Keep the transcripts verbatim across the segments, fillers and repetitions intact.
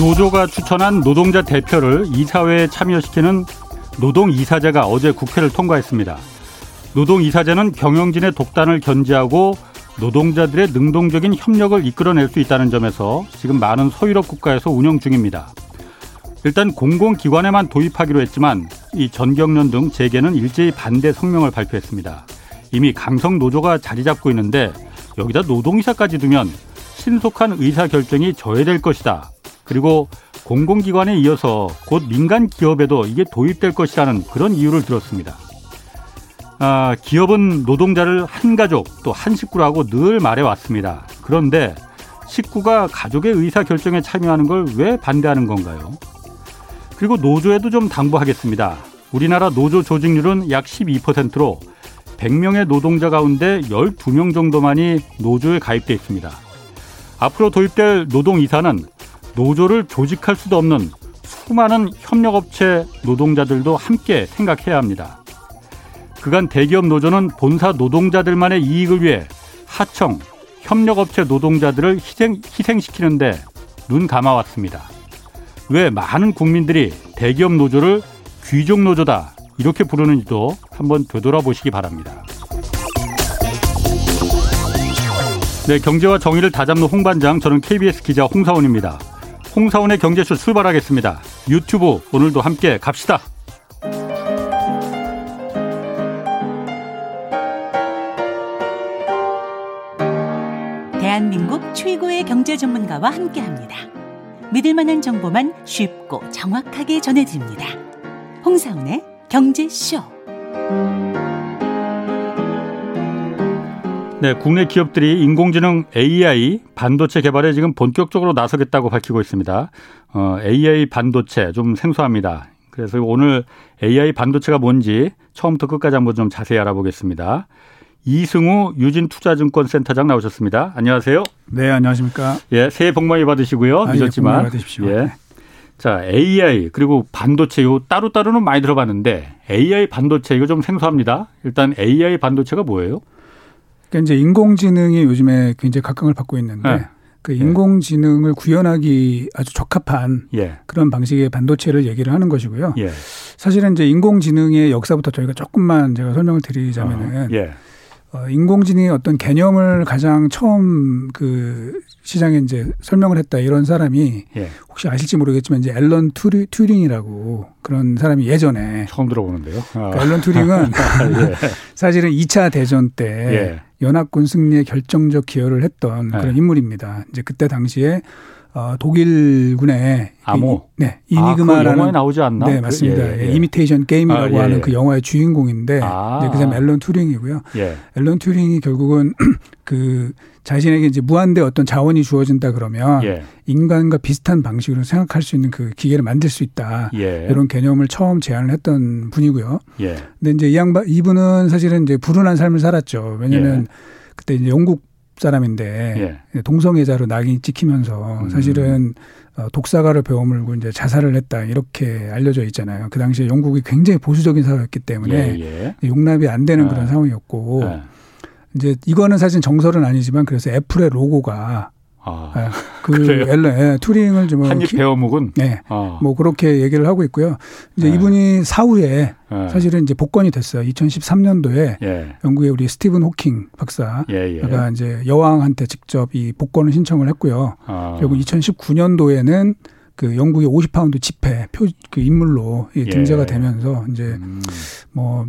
노조가 추천한 노동자 대표를 이사회에 참여시키는 노동이사제가 어제 국회를 통과했습니다. 노동이사제는 경영진의 독단을 견제하고 노동자들의 능동적인 협력을 이끌어낼 수 있다는 점에서 지금 많은 서유럽 국가에서 운영 중입니다. 일단 공공기관에만 도입하기로 했지만 이 전경련 등 재계는 일제히 반대 성명을 발표했습니다. 이미 강성 노조가 자리 잡고 있는데 여기다 노동이사까지 두면 신속한 의사결정이 저해될 것이다. 그리고 공공기관에 이어서 곧 민간 기업에도 이게 도입될 것이라는 그런 이유를 들었습니다. 아, 기업은 노동자를 한 가족 또 한 식구라고 늘 말해왔습니다. 그런데 식구가 가족의 의사결정에 참여하는 걸 왜 반대하는 건가요? 그리고 노조에도 좀 당부하겠습니다. 우리나라 노조 조직률은 약 십이 퍼센트로 백 명의 노동자 가운데 열두 명 정도만이 노조에 가입돼 있습니다. 앞으로 도입될 노동이사는 노조를 조직할 수도 없는 수많은 협력업체 노동자들도 함께 생각해야 합니다. 그간 대기업 노조는 본사 노동자들만의 이익을 위해 하청, 협력업체 노동자들을 희생, 희생시키는데 눈 감아왔습니다. 왜 많은 국민들이 대기업 노조를 귀족 노조다 이렇게 부르는지도 한번 되돌아보시기 바랍니다. 네, 경제와 정의를 다잡는 홍반장, 저는 케이비에스 기자 홍사훈입니다. 홍사훈의 경제쇼 출발하겠습니다. 유튜브 오늘도 함께 갑시다. 대한민국 최고의 경제 전문가와 함께합니다. 믿을만한 정보만 쉽고 정확하게 전해드립니다. 홍사훈의 경제쇼. 네, 국내 기업들이 인공지능 에이아이 반도체 개발에 지금 본격적으로 나서겠다고 밝히고 있습니다. 어, 에이아이 반도체 좀 생소합니다. 그래서 오늘 에이아이 반도체가 뭔지 처음부터 끝까지 한번 좀 자세히 알아보겠습니다. 이승우 유진투자증권 센터장 나오셨습니다. 안녕하세요. 네, 안녕하십니까. 예, 새해 복 많이 받으시고요. 아, 늦었지만. 예, 복 많이 받으십시오. 예. 자, 에이아이 그리고 반도체 요 따로따로는 많이 들어봤는데 에이아이 반도체 이거 좀 생소합니다. 일단 에이아이 반도체가 뭐예요? 그러니까 이제 인공지능이 요즘에 굉장히 각광을 받고 있는데 네. 그 인공지능을 구현하기 아주 적합한 예. 그런 방식의 반도체를 얘기를 하는 것이고요. 예. 사실은 이제 인공지능의 역사부터 저희가 조금만 제가 설명을 드리자면은 어, 예. 어, 인공지능의 어떤 개념을 가장 처음 그 시장에 이제 설명을 했다 이런 사람이 예. 혹시 아실지 모르겠지만 이제 앨런 투리, 튜링이라고 그런 사람이 예전에 처음 들어보는데요. 아. 그러니까 앨런 튜링은 예. 사실은 이 차 대전 때 예. 연합군 승리에 결정적 기여를 했던 예. 그런 인물입니다. 이제 그때 당시에 어, 독일군의 암호, 이, 네 이니그마라는 아, 그 영화에 나오지 않나? 네 맞습니다. 그, 예, 예. 이미테이션 게임이라고 아, 예, 예. 하는 그 영화의 주인공인데 아. 네, 그 사람 앨런 튜링이고요. 예. 앨런 튜링이 결국은 그 자신에게 이제 무한대 어떤 자원이 주어진다 그러면 예. 인간과 비슷한 방식으로 생각할 수 있는 그 기계를 만들 수 있다 예. 이런 개념을 처음 제안을 했던 분이고요. 예. 근데 이제 이 양반 이분은 사실은 이제 불운한 삶을 살았죠. 왜냐하면 예. 그때 이제 영국 사람인데 예. 동성애자로 낙인이 찍히면서 음. 사실은 독사가를 배워물고 이제 자살을 했다 이렇게 알려져 있잖아요. 그 당시에 영국이 굉장히 보수적인 사회였기 때문에 예, 예. 용납이 안 되는 아. 그런 상황이었고 아. 이제 이거는 사실 정설은 아니지만 그래서 애플의 로고가 아. 그 앨런 튜링을 좀 한입 배워먹은 네, 아. 뭐 그렇게 얘기를 하고 있고요. 이제 예. 이분이 사후에 예. 사실은 이제 복권이 됐어요. 이천십삼 년도에 예. 영국의 우리 스티븐 호킹 박사가 예, 예. 이제 여왕한테 직접 이 복권을 신청을 했고요. 아. 그리고 이천십구 년도에는 그 영국의 오십 파운드 지폐 표 그 인물로 예. 등재가 되면서 이제 음. 뭐.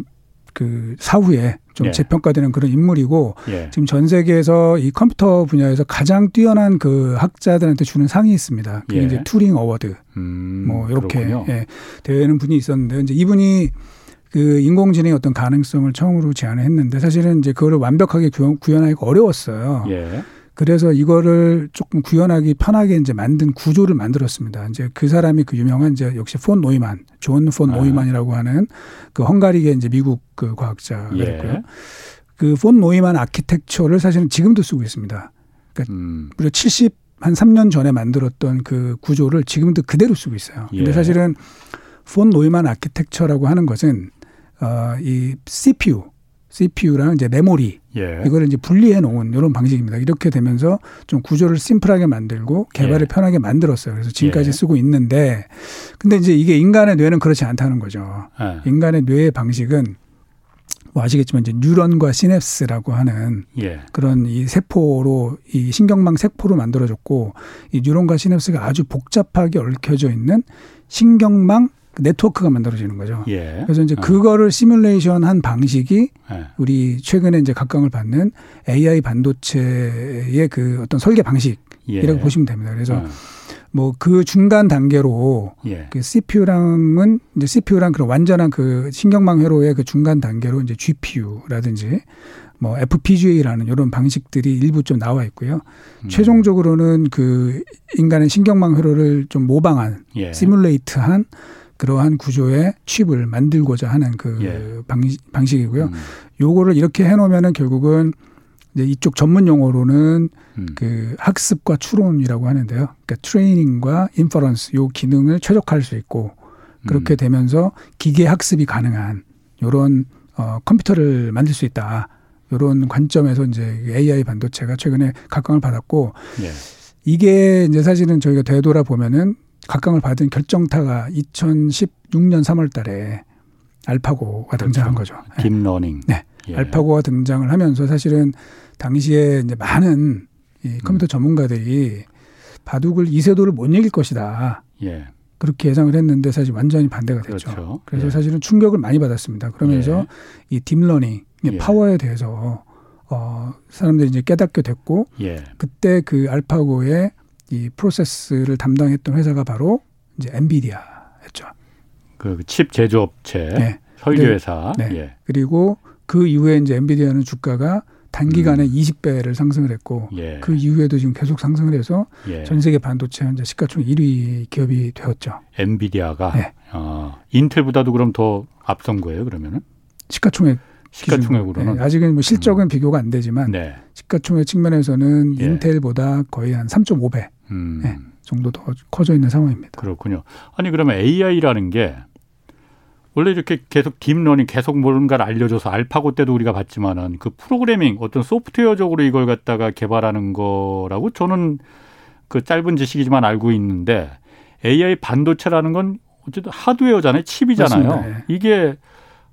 그 사후에 좀 예. 재평가되는 그런 인물이고 예. 지금 전 세계에서 이 컴퓨터 분야에서 가장 뛰어난 그 학자들한테 주는 상이 있습니다. 그게 예. 이제 튜링 어워드 음, 뭐 이렇게 예, 되는 분이 있었는데 이제 이분이 그 인공지능의 어떤 가능성을 처음으로 제안을 했는데 사실은 이제 그거를 완벽하게 구현, 구현하기가 어려웠어요. 예. 그래서 이거를 조금 구현하기 편하게 이제 만든 구조를 만들었습니다. 이제 그 사람이 그 유명한 이제 역시 폰 노이만, 존 폰 노이만이라고 하는 그 헝가리계 이제 미국 그 과학자가 있고요. 예. 그 폰 노이만 아키텍처를 사실은 지금도 쓰고 있습니다. 그러니까 음. 무려 칠십 한 삼 년 전에 만들었던 그 구조를 지금도 그대로 쓰고 있어요. 근데 예. 사실은 폰 노이만 아키텍처라고 하는 것은 어, 이 씨피유 씨피유랑 이제 메모리 예. 이거를 이제 분리해 놓은 이런 방식입니다. 이렇게 되면서 좀 구조를 심플하게 만들고 개발을 예. 편하게 만들었어요. 그래서 지금까지 예. 쓰고 있는데, 근데 이제 이게 인간의 뇌는 그렇지 않다는 거죠. 예. 인간의 뇌의 방식은 뭐 아시겠지만 이제 뉴런과 시냅스라고 하는 예. 그런 이 세포로 이 신경망 세포로 만들어졌고, 이 뉴런과 시냅스가 아주 복잡하게 얽혀져 있는 신경망 네트워크가 만들어지는 거죠. 예. 그래서 이제 그거를 시뮬레이션한 방식이 예. 우리 최근에 이제 각광을 받는 에이아이 반도체의 그 어떤 설계 방식이라고 예. 보시면 됩니다. 그래서 예. 뭐 그 중간 단계로 예. 그 씨피유랑은 이제 씨피유랑 그런 완전한 그 신경망 회로의 그 중간 단계로 이제 지피유라든지 뭐 에프피지에이라는 이런 방식들이 일부 좀 나와 있고요. 음. 최종적으로는 그 인간의 신경망 회로를 좀 모방한 예. 시뮬레이트한 그러한 구조의 칩을 만들고자 하는 그 예. 방식, 방식이고요. 음. 요거를 이렇게 해놓으면은 결국은 이제 이쪽 전문 용어로는 음. 그 학습과 추론이라고 하는데요. 그러니까 트레이닝과 인퍼런스 요 기능을 최적화할 수 있고, 그렇게 음. 되면서 기계 학습이 가능한 요런 어, 컴퓨터를 만들 수 있다. 요런 관점에서 이제 에이아이 반도체가 최근에 각광을 받았고 예. 이게 이제 사실은 저희가 되돌아 보면은 각광을 받은 결정타가 이천십육 년 삼월 달에 알파고가 등장한 거죠. 딥러닝. 네. 예. 알파고가 등장을 하면서 사실은 당시에 이제 많은 이 컴퓨터 음. 전문가들이 바둑을 이세돌을 못 이길 것이다. 예. 그렇게 예상을 했는데 사실 완전히 반대가 됐죠. 그렇죠. 그래서 예. 사실은 충격을 많이 받았습니다. 그러면서 예. 이 딥러닝의 예. 파워에 대해서 어, 사람들이 이제 깨닫게 됐고 예. 그때 그 알파고의 이 프로세스를 담당했던 회사가 바로 이제 엔비디아였죠. 그 칩 제조업체, 네. 설계회사. 네. 예. 그리고 그 이후에 이제 엔비디아는 주가가 단기간에 음. 이십 배를 상승을 했고 예. 그 이후에도 지금 계속 상승을 해서 예. 전 세계 반도체 현재 시가총 일 위 기업이 되었죠. 엔비디아가 네. 아, 인텔보다도 그럼 더 앞선 거예요, 그러면은? 시가총액. 시가총액으로는 네, 아직은 뭐 실적은 음. 비교가 안 되지만 네. 시가총액 측면에서는 예. 인텔보다 거의 한 삼 점 오 배 음. 네, 정도 더 커져 있는 상황입니다. 그렇군요. 아니 그러면 에이아이라는 게 원래 이렇게 계속 딥러닝 계속 뭔가를 알려줘서 알파고 때도 우리가 봤지만은 그 프로그래밍 어떤 소프트웨어적으로 이걸 갖다가 개발하는 거라고 저는 그 짧은 지식이지만 알고 있는데, 에이아이 반도체라는 건 어쨌든 하드웨어잖아요, 칩이잖아요. 네. 이게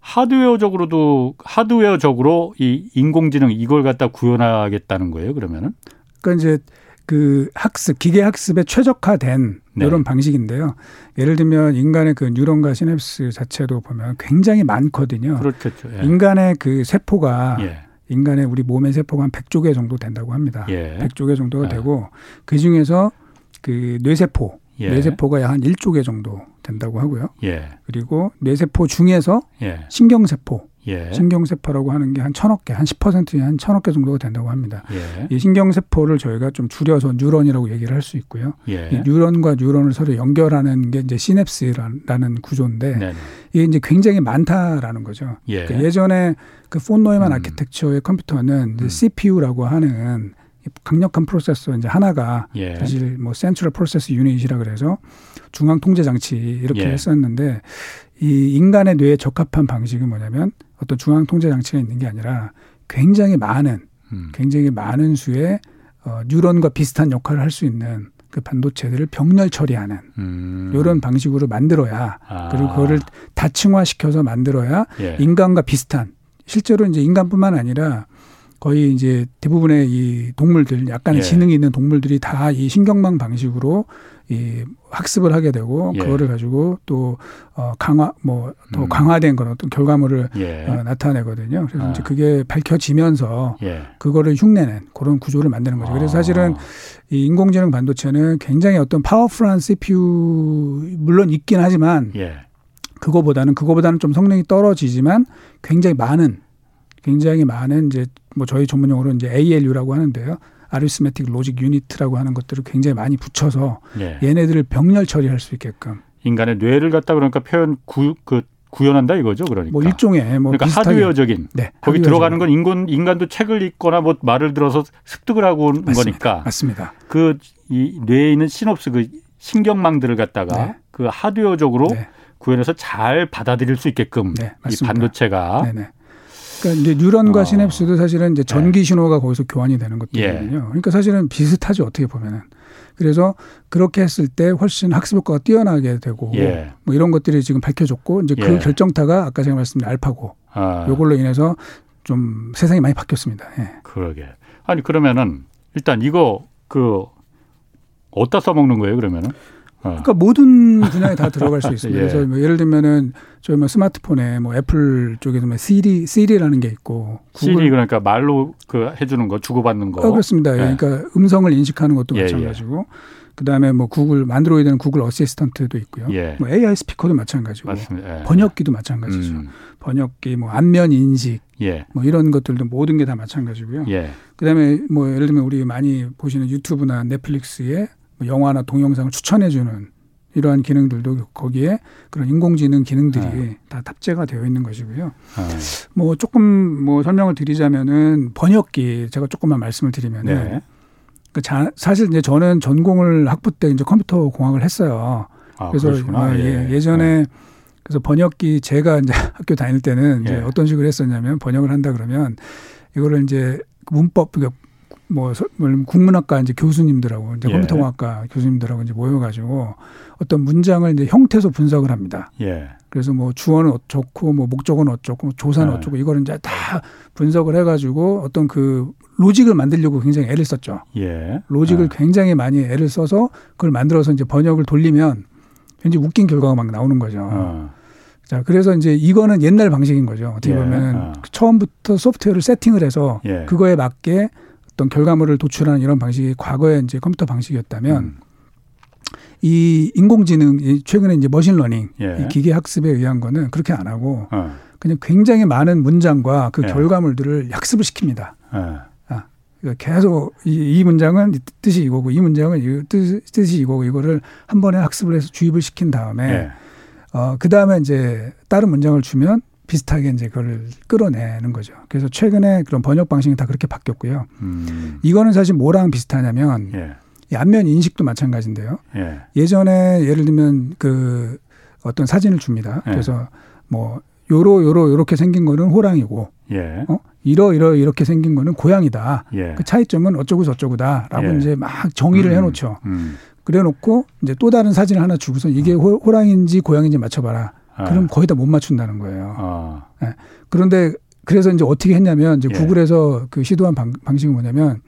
하드웨어적으로도 하드웨어적으로 이 인공지능 이걸 갖다 구현하겠다는 거예요, 그러면은? 그러니까 이제 그 학습, 기계 학습에 최적화된 네. 이런 방식인데요. 예를 들면 인간의 그 뉴런과 시냅스 자체도 보면 굉장히 많거든요. 그렇겠죠. 예. 인간의 그 세포가 예. 인간의 우리 몸의 세포가 한 백조 개 정도 된다고 합니다. 예. 백조 개 정도가 예. 되고 그 중에서 그 뇌세포 예. 뇌세포가 한 일조 개 정도 된다고 하고요. 예. 그리고 뇌세포 중에서 예. 신경세포, 예. 신경세포라고 하는 게 한 천억 개, 한 십 퍼센트에 한 천억 개 정도가 된다고 합니다. 예. 이 신경세포를 저희가 좀 줄여서 뉴런이라고 얘기를 할 수 있고요. 예. 이 뉴런과 뉴런을 서로 연결하는 게 이제 시냅스라는 구조인데 네네. 이게 이제 굉장히 많다라는 거죠. 예. 그러니까 예전에 그 폰 노이만 음. 아키텍처의 컴퓨터는 음. 씨피유라고 하는 강력한 프로세서 이제 하나가 예. 사실 뭐 센트럴 프로세스 유닛이라 그래서 중앙 통제 장치 이렇게 예. 했었는데, 이 인간의 뇌에 적합한 방식은 뭐냐면 어떤 중앙 통제 장치가 있는 게 아니라 굉장히 많은 음. 굉장히 많은 수의 어, 뉴런과 비슷한 역할을 할 수 있는 그 반도체들을 병렬 처리하는 음. 이런 방식으로 만들어야 아. 그리고 그거를 다층화시켜서 만들어야 예. 인간과 비슷한, 실제로 이제 인간뿐만 아니라 거의 이제 대부분의 이 동물들, 약간의 예. 지능이 있는 동물들이 다 이 신경망 방식으로 이 학습을 하게 되고 예. 그거를 가지고 또 어 강화 뭐 더 음. 강화된 그런 어떤 결과물을 예. 어 나타내거든요. 그래서 아. 이제 그게 밝혀지면서 예. 그거를 흉내낸 그런 구조를 만드는 거죠. 그래서 아. 사실은 이 인공지능 반도체는 굉장히 어떤 파워풀한 씨피유 물론 있긴 하지만 예. 그거보다는 그거보다는 좀 성능이 떨어지지만 굉장히 많은 굉장히 많은 이제 뭐 저희 전문 용어로 이제 에이엘유라고 하는데요. Arithmetic Logic Unit라고 하는 것들을 굉장히 많이 붙여서 예. 얘네들을 병렬 처리할 수 있게끔 인간의 뇌를 갖다 그러니까 표현 구, 그 구현한다 이거죠, 그러니까. 뭐 일종의 뭐 그러니까 비슷하게. 하드웨어적인. 네, 거기 하드웨어적인. 들어가는 건 인간 인간도 책을 읽거나 뭐 말을 들어서 습득을 하고 온 거니까. 맞습니다. 그 이 뇌에 있는 시놉스 그 신경망들을 갖다가 네. 그 하드웨어적으로 네. 구현해서 잘 받아들일 수 있게끔 네, 이 반도체가. 네네. 그러니까 이제 뉴런과 어. 시냅스도 사실은 이제 전기 신호가 거기서 교환이 되는 것들이거든요. 예. 그러니까 사실은 비슷하죠, 어떻게 보면은. 그래서 그렇게 했을 때 훨씬 학습 효과가 뛰어나게 되고 예. 뭐 이런 것들이 지금 밝혀졌고 이제 그 예. 결정타가 아까 제가 말씀드린 알파고. 아. 요걸로 인해서 좀 세상이 많이 바뀌었습니다. 예. 그러게. 아니 그러면은 일단 이거 그 어디다 써먹는 거예요, 그러면은? 그러니까 모든 분야에 다 들어갈 수 있습니다. 예. 그래서 뭐 예를 들면은 저희 뭐 스마트폰에 뭐 애플 쪽에서 뭐 시리 시리라는 게 있고 구글. 시리 그러니까 말로 그 해주는 거 주고받는 거. 아, 그렇습니다. 예. 그러니까 음성을 인식하는 것도 예. 마찬가지고. 그 다음에 뭐 구글 만들어야 되는 구글 어시스턴트도 있고요. 예. 뭐 에이아이 스피커도 마찬가지고. 맞습니다. 예. 번역기도 마찬가지죠. 음. 번역기, 뭐 안면 인식, 예. 뭐 이런 것들도 모든 게 다 마찬가지고요. 예. 그 다음에 뭐 예를 들면 우리 많이 보시는 유튜브나 넷플릭스에 영화나 동영상을 추천해주는 이러한 기능들도 거기에 그런 인공지능 기능들이 네. 다 탑재가 되어 있는 것이고요. 네. 뭐 조금 뭐 설명을 드리자면은 번역기 제가 조금만 말씀을 드리면은 네. 그 자, 사실 이제 저는 전공을 학부 때 이제 컴퓨터 공학을 했어요. 아, 그래서 아, 예, 예전에 네. 그래서 번역기 제가 이제 학교 다닐 때는 이제 네. 어떤 식으로 했었냐면 번역을 한다 그러면 이거를 이제 문법 뭐 국문학과 이제 교수님들하고 이제 예. 컴퓨터공학과 교수님들하고 이제 모여가지고 어떤 문장을 이제 형태에서 분석을 합니다. 예. 그래서 뭐 주어는 어쩌고, 뭐 목적은 어쩌고, 조사는 예. 어쩌고 이걸 이제 다 분석을 해가지고 어떤 그 로직을 만들려고 굉장히 애를 썼죠. 예. 로직을 예. 굉장히 많이 애를 써서 그걸 만들어서 이제 번역을 돌리면 굉장히 웃긴 결과가 막 나오는 거죠. 어. 자, 그래서 이제 이거는 옛날 방식인 거죠. 어떻게 예. 보면 어. 처음부터 소프트웨어를 세팅을 해서 예. 그거에 맞게 어떤 결과물을 도출하는 이런 방식이 과거의 이제 컴퓨터 방식이었다면 음. 이 인공지능, 최근에 이제 머신러닝, 예. 이 기계 학습에 의한 거는 그렇게 안 하고 어. 그냥 굉장히 많은 문장과 그 예. 결과물들을 약습을 시킵니다. 예. 아, 그러니까 계속 이, 이 문장은 이 뜻이 이거고 이 문장은 이 뜻, 뜻이 이거고 이거를 한 번에 학습을 해서 주입을 시킨 다음에 예. 어, 그 다음에 이제 다른 문장을 주면 비슷하게 이제 그걸 끌어내는 거죠. 그래서 최근에 그런 번역 방식이 다 그렇게 바뀌었고요. 음. 이거는 사실 뭐랑 비슷하냐면 예. 이 안면 인식도 마찬가지인데요. 예. 예전에 예를 들면 그 어떤 사진을 줍니다. 예. 그래서 뭐 요로 요로 요렇게 생긴 거는 호랑이고, 예. 어? 이러 이러 이렇게 생긴 거는 고양이다. 예. 그 차이점은 어쩌고 저쩌고다라고 예. 이제 막 정의를 음. 해놓죠. 음. 그래놓고 이제 또 다른 사진을 하나 주고서 이게 호, 호랑이인지 고양이인지 맞춰봐라. 그럼 아. 거의 다 못 맞춘다는 거예요. 아. 네. 그런데 그래서 이제 어떻게 했냐면 이제 예. 구글에서 그 시도한 방, 방식이 뭐냐면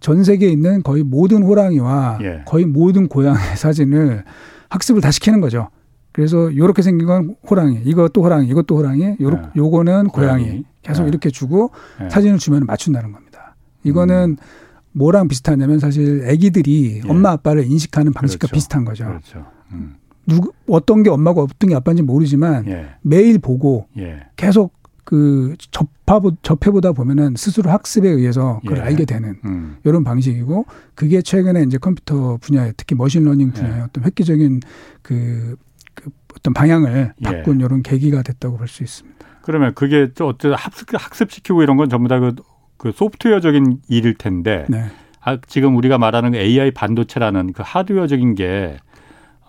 전 세계에 있는 거의 모든 호랑이와 예. 거의 모든 고양이 사진을 학습을 다 시키는 거죠. 그래서 이렇게 생긴 건 호랑이, 이것도 호랑이, 이것도 호랑이, 요러, 예. 요거는 고양이, 고양이. 계속 예. 이렇게 주고 예. 사진을 주면 맞춘다는 겁니다. 이거는 음. 뭐랑 비슷하냐면 사실 아기들이 예. 엄마 아빠를 인식하는 방식과 그렇죠. 비슷한 거죠. 그렇죠. 음. 누구 어떤 게 엄마고 어떤 게 아빠인지 모르지만 예. 매일 보고 예. 계속 그 접하보, 접해보다 보면은 스스로 학습에 의해서 그걸 예. 알게 되는 음. 이런 방식이고 그게 최근에 이제 컴퓨터 분야에 특히 머신러닝 분야의 예. 어떤 획기적인 그, 그 어떤 방향을 바꾼 예. 이런 계기가 됐다고 볼 수 있습니다. 그러면 그게 또 어쨌든 학습, 학습시키고 이런 건 전부 다 그, 그 소프트웨어적인 일일 텐데 네. 아, 지금 우리가 말하는 에이아이 반도체라는 그 하드웨어적인 게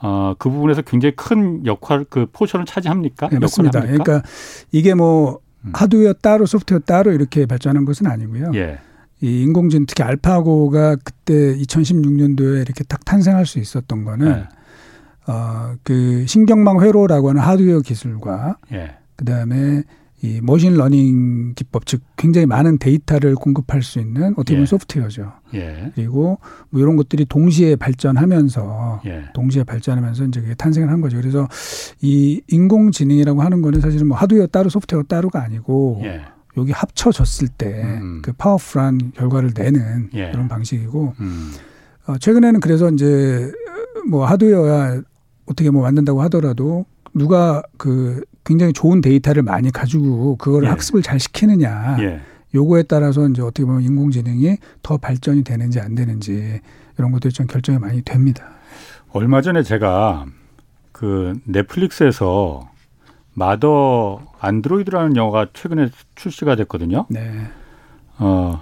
어, 그 부분에서 굉장히 큰 역할, 그 포션을 차지합니까? 네, 맞습니다. 합니까? 그러니까 이게 뭐 음. 하드웨어 따로 소프트웨어 따로 이렇게 발전한 것은 아니고요. 예. 이 인공지능 특히 알파고가 그때 이천십육 년도에 이렇게 딱 탄생할 수 있었던 거는 예. 어, 그 신경망 회로라고 하는 하드웨어 기술과 예. 그다음에 이 머신러닝 기법, 즉 굉장히 많은 데이터를 공급할 수 있는 어떻게 보면 예. 소프트웨어죠. 예. 그리고 뭐 이런 것들이 동시에 발전하면서 예. 동시에 발전하면서 이제 그게 탄생을 한 거죠. 그래서 이 인공지능이라고 하는 거는 사실은 뭐 하드웨어 따로 소프트웨어 따로가 아니고 예. 여기 합쳐졌을 때 그 음. 파워풀한 결과를 내는 예. 그런 방식이고 음. 어, 최근에는 그래서 이제 뭐 하드웨어야 어떻게 뭐 만든다고 하더라도 누가 그 굉장히 좋은 데이터를 많이 가지고 그걸 예. 학습을 잘 시키느냐. 예. 요거에 따라서 이제 어떻게 보면 인공지능이 더 발전이 되는지 안 되는지 이런 것들이 좀 결정이 많이 됩니다. 얼마 전에 제가 그 넷플릭스에서 마더 안드로이드라는 영화가 최근에 출시가 됐거든요. 네. 어,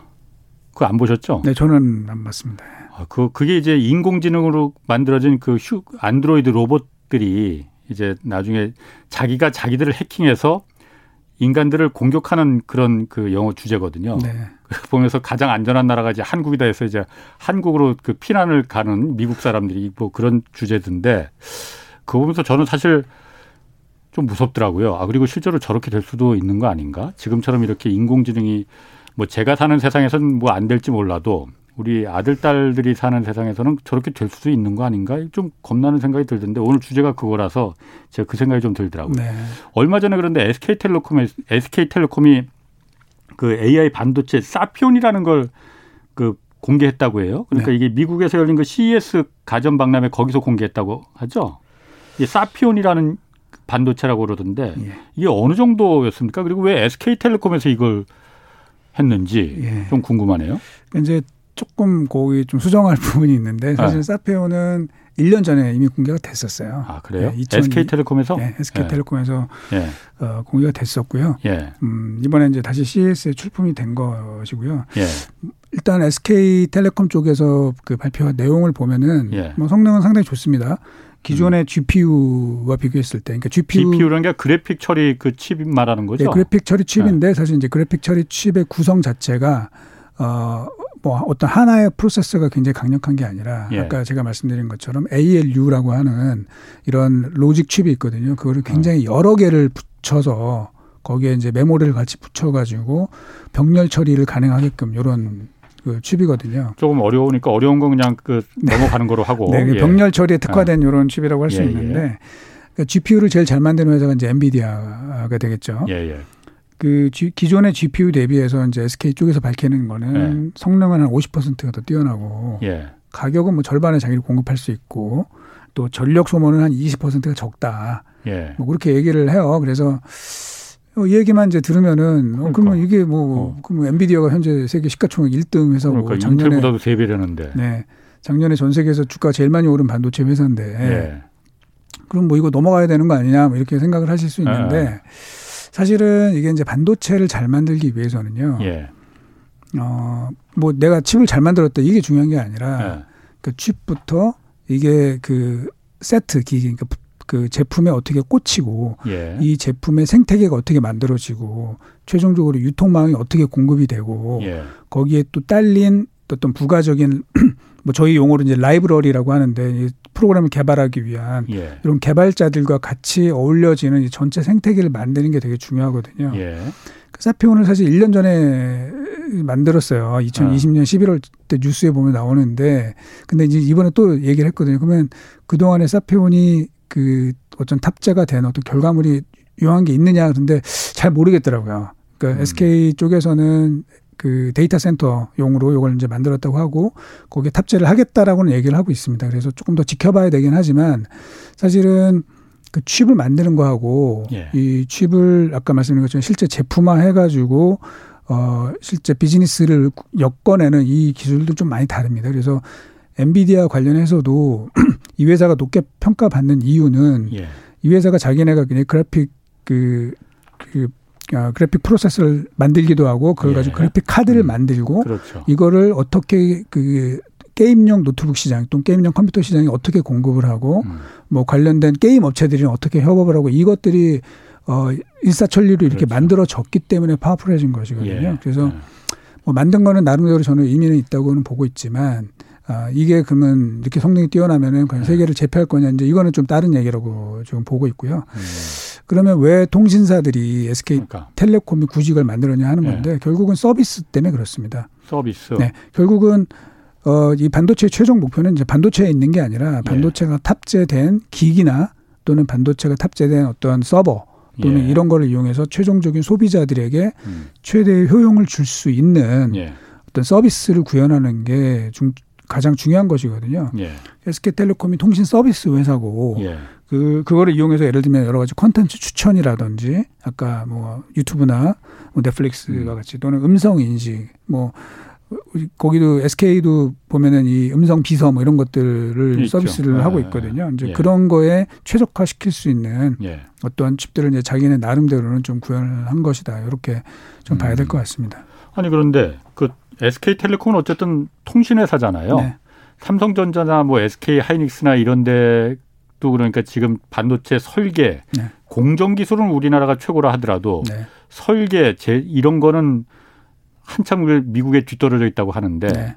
그거 안 보셨죠? 네, 저는 안 봤습니다. 아, 그, 그게 이제 인공지능으로 만들어진 그 휴, 안드로이드 로봇들이 이제 나중에 자기가 자기들을 해킹해서 인간들을 공격하는 그런 그 영어 주제거든요. 네. 보면서 가장 안전한 나라가 이제 한국이다 해서 이제 한국으로 그 피난을 가는 미국 사람들이 뭐 그런 주제던데 그거 보면서 저는 사실 좀 무섭더라고요. 아, 그리고 실제로 저렇게 될 수도 있는 거 아닌가? 지금처럼 이렇게 인공지능이 뭐 제가 사는 세상에서는 뭐 안 될지 몰라도 우리 아들, 딸들이 사는 세상에서는 저렇게 될 수도 있는 거 아닌가? 좀 겁나는 생각이 들던데 오늘 주제가 그거라서 제가 그 생각이 좀 들더라고요. 네. 얼마 전에 그런데 에스케이 텔레콤, 에스케이 텔레콤이 그 에이아이 반도체 사피온이라는 걸 그 공개했다고 해요. 그러니까 네. 이게 미국에서 열린 그 씨이에스 가전 박람회 거기서 공개했다고 하죠. 이게 사피온이라는 반도체라고 그러던데 예. 이게 어느 정도였습니까? 그리고 왜 에스케이 텔레콤에서 이걸 했는지 예. 좀 궁금하네요. 이제 조금 거기 좀 수정할 부분이 있는데 사실 네. 사페오는 일 년 전에 이미 공개가 됐었어요. 아 그래요? 네, 에스케이 텔레콤에서? 네, 에스케이 텔레콤에서 네. 어, 공개가 됐었고요. 예. 음, 이번에 이제 다시 씨이에스에 출품이 된 것이고요. 예. 일단 에스케이 텔레콤 쪽에서 그 발표한 내용을 보면은 예. 뭐 성능은 상당히 좋습니다. 기존의 음. 지피유와 비교했을 때, 그러니까 지피유, 지피유라는 게 그래픽 처리 그 칩 말하는 거죠? 네, 그래픽 처리 칩인데 네. 사실 이제 그래픽 처리 칩의 구성 자체가 어. 뭐 어떤 하나의 프로세서가 굉장히 강력한 게 아니라 예. 아까 제가 말씀드린 것처럼 에이엘유라고 하는 이런 로직 칩이 있거든요. 그거를 굉장히 어. 여러 개를 붙여서 거기에 이제 메모리를 같이 붙여가지고 병렬 처리를 가능하게끔 이런 그 칩이거든요. 조금 어려우니까 어려운 건 그냥 그 넘어가는 네. 거로 하고. 네, 예. 병렬 처리에 특화된 예. 이런 칩이라고 할 수 예. 있는데 그러니까 지피유를 제일 잘 만드는 회사가 이제 엔비디아가 되겠죠. 예, 예. 그 기존의 지피유 대비해서 이제 에스케이 쪽에서 밝히는 거는 예. 성능은 한 오십 퍼센트가 더 뛰어나고 예. 가격은 뭐 절반의 자기를 공급할 수 있고 또 전력 소모는 한 이십 퍼센트가 적다. 예. 뭐 그렇게 얘기를 해요. 그래서 이 얘기만 이제 들으면은 그러니까. 어, 그러면 이게 뭐 어. 그럼 엔비디아가 현재 세계 시가총액 일 등 회사고 그러니까 작년에 인텔보다도 세 배라는데. 네. 작년에 전 세계에서 주가가 제일 많이 오른 반도체 회사인데. 예. 그럼 뭐 이거 넘어가야 되는 거 아니냐 뭐 이렇게 생각을 하실 수 있는데 예. 사실은 이게 이제 반도체를 잘 만들기 위해서는요. 예. 어, 뭐 내가 칩을 잘 만들었다 이게 중요한 게 아니라 예. 그 칩부터 이게 그 세트 기기 그러니까 그 제품에 어떻게 꽂히고 예. 이 제품의 생태계가 어떻게 만들어지고 최종적으로 유통망이 어떻게 공급이 되고 예. 거기에 또 딸린 어떤 부가적인 뭐 저희 용어로 이제 라이브러리라고 하는데 프로그램을 개발하기 위한 예. 이런 개발자들과 같이 어울려지는 전체 생태계를 만드는 게 되게 중요하거든요. 예. 그 사피온을 사실 일 년 전에 만들었어요. 이천이십 년 십일월 때 뉴스에 보면 나오는데 근데 이제 이번에 또 얘기를 했거든요. 그러면 그동안에 사피온이 그 어떤 탑재가 된 어떤 결과물이 유효한 게 있느냐 그런데 잘 모르겠더라고요. 그러니까 음. 에스케이 쪽에서는 그 데이터 센터용으로 이걸 이제 만들었다고 하고 거기에 탑재를 하겠다라고는 얘기를 하고 있습니다. 그래서 조금 더 지켜봐야 되긴 하지만 사실은 그 칩을 만드는 거하고 예. 이 칩을 아까 말씀드린 것처럼 실제 제품화 해가지고 어 실제 비즈니스를 엮어내는 이 기술도 좀 많이 다릅니다. 그래서 엔비디아 관련해서도 이 회사가 높게 평가받는 이유는 예. 이 회사가 자기네가 그냥 그래픽 그, 그 그래픽 프로세서를 만들기도 하고 그걸 예. 가지고 그래픽 카드를 음. 만들고 그렇죠. 이거를 어떻게 그 게임용 노트북 시장 또는 게임용 컴퓨터 시장에 어떻게 공급을 하고 음. 뭐 관련된 게임 업체들이랑 어떻게 협업을 하고 이것들이 어 일사천리로 그렇죠. 이렇게 만들어졌기 때문에 파워풀해진 것이거든요. 예. 그래서 예. 뭐 만든 거는 나름대로 저는 의미는 있다고는 보고 있지만 아, 이게 그러면 이렇게 성능이 뛰어나면은 과연 예. 세계를 제패할 거냐 이제 이거는 좀 다른 얘기라고 지금 보고 있고요. 예. 그러면 왜 통신사들이 에스케이 텔레콤이 그러니까. 굳이 이걸 만들었냐 하는 건데 예. 결국은 서비스 때문에 그렇습니다. 서비스. 네, 결국은 어, 이 반도체의 최종 목표는 이제 반도체에 있는 게 아니라 반도체가 예. 탑재된 기기나 또는 반도체가 탑재된 어떤 서버 또는 예. 이런 거를 이용해서 최종적인 소비자들에게 음. 최대의 효용을 줄 수 있는 예. 어떤 서비스를 구현하는 게 중, 가장 중요한 것이거든요. 예. 에스케이 텔레콤이 통신 서비스 회사고 예. 그 그거를 이용해서 예를 들면 여러 가지 콘텐츠 추천이라든지 아까 뭐 유튜브나 뭐 넷플릭스와 같이 또는 음성 인식 뭐 거기도 에스케이도 보면은 이 음성 비서 뭐 이런 것들을 있죠. 서비스를 예. 하고 있거든요. 이제 예. 그런 거에 최적화 시킬 수 있는 예. 어떤 칩들을 이제 자기네 나름대로는 좀 구현을 한 것이다. 이렇게 좀 음. 봐야 될 것 같습니다. 아니 그런데 그 에스케이 텔레콤은 어쨌든 통신회사잖아요. 네. 삼성전자나 뭐 에스케이 하이닉스나 이런데 또 그러니까 지금 반도체 설계, 네. 공정 기술은 우리나라가 최고라 하더라도 네. 설계 제 이런 거는 한참 미국에 뒤떨어져 있다고 하는데 네.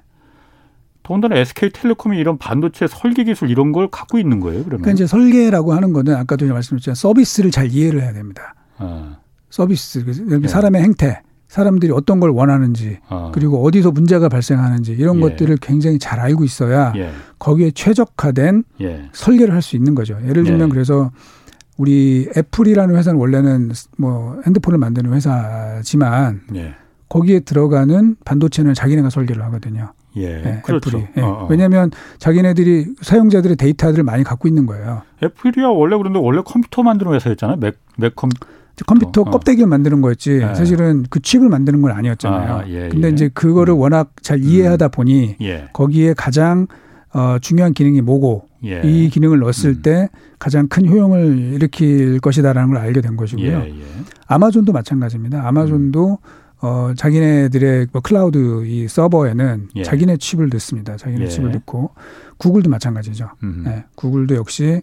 더군다나 에스케이텔레콤이 이런 반도체 설계 기술 이런 걸 갖고 있는 거예요, 그러면? 그러니까 이제 설계라고 하는 거는 아까도 말씀드렸지만 서비스를 잘 이해를 해야 됩니다. 아. 서비스, 사람의 네. 행태, 사람들이 어떤 걸 원하는지 아. 그리고 어디서 문제가 발생하는지 이런 예. 것들을 굉장히 잘 알고 있어야 예. 거기에 최적화된 예. 설계를 할 수 있는 거죠. 예를 들면 예. 그래서 우리 애플이라는 회사는 원래는 뭐 핸드폰을 만드는 회사지만 예. 거기에 들어가는 반도체는 자기네가 설계를 하거든요. 예, 네, 그렇죠. 애플이. 네. 어, 어. 왜냐하면 자기네들이 사용자들의 데이터들을 많이 갖고 있는 거예요. 애플이야 원래 그런데 원래 컴퓨터 만드는 회사였잖아요. 맥, 맥 컴퓨터. 컴퓨터 어. 껍데기를 만드는 거였지 예. 사실은 그 칩을 만드는 건 아니었잖아요. 아, 예, 근데 예. 이제 그거를 음. 워낙 잘 이해하다 보니 예. 거기에 가장 어, 중요한 기능이 뭐고 예. 이 기능을 넣었을 음. 때 가장 큰 효용을 일으킬 것이다라는 걸 알게 된 것이고요. 예, 예. 아마존도 마찬가지입니다. 아마존도 음. 어, 자기네들의 뭐 클라우드 이 서버에는 예. 자기네 칩을 넣습니다. 자기네 예. 칩을 넣고 구글도 마찬가지죠. 음. 예. 구글도 역시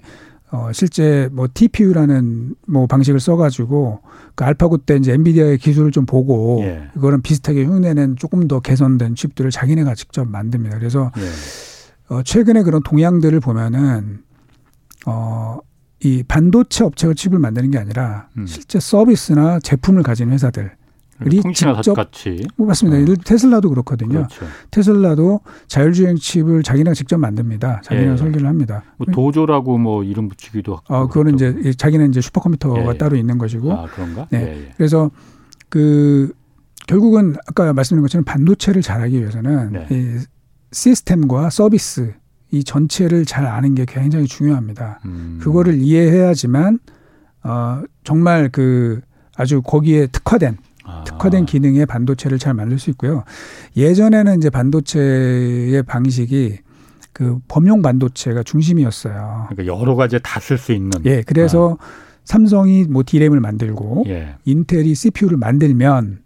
어, 실제 뭐 티피유라는 뭐 방식을 써가지고 그 알파고 때 이제 엔비디아의 기술을 좀 보고 예. 그거랑 비슷하게 흉내낸 조금 더 개선된 칩들을 자기네가 직접 만듭니다. 그래서 예. 어, 최근에 그런 동향들을 보면은 어, 이 반도체 업체가 칩을 만드는 게 아니라 음. 실제 서비스나 제품을 가진 회사들. 통신사 직접 같이. 뭐 맞습니다. 어. 테슬라도 그렇거든요. 그렇죠. 테슬라도 자율주행 칩을 자기네가 직접 만듭니다. 자기네가 예. 설계를 합니다. 뭐 도조라고 뭐 이름 붙이기도 하고. 어, 그거는 그렇다고. 이제 자기는 이제 슈퍼컴퓨터가 예. 따로 있는 것이고. 아, 그런가? 네. 예. 그래서 그 결국은 아까 말씀드린 것처럼 반도체를 잘하기 위해서는 네. 이 시스템과 서비스 이 전체를 잘 아는 게 굉장히 중요합니다. 음. 그거를 이해해야지만 어, 정말 그 아주 거기에 특화된 특화된 기능의 반도체를 잘 만들 수 있고요. 예전에는 이제 반도체의 방식이 그 범용 반도체가 중심이었어요. 그러니까 여러 가지 다 쓸 수 있는. 예, 그래서 아. 삼성이 뭐 디램을 만들고 예. 인텔이 씨피유를 만들면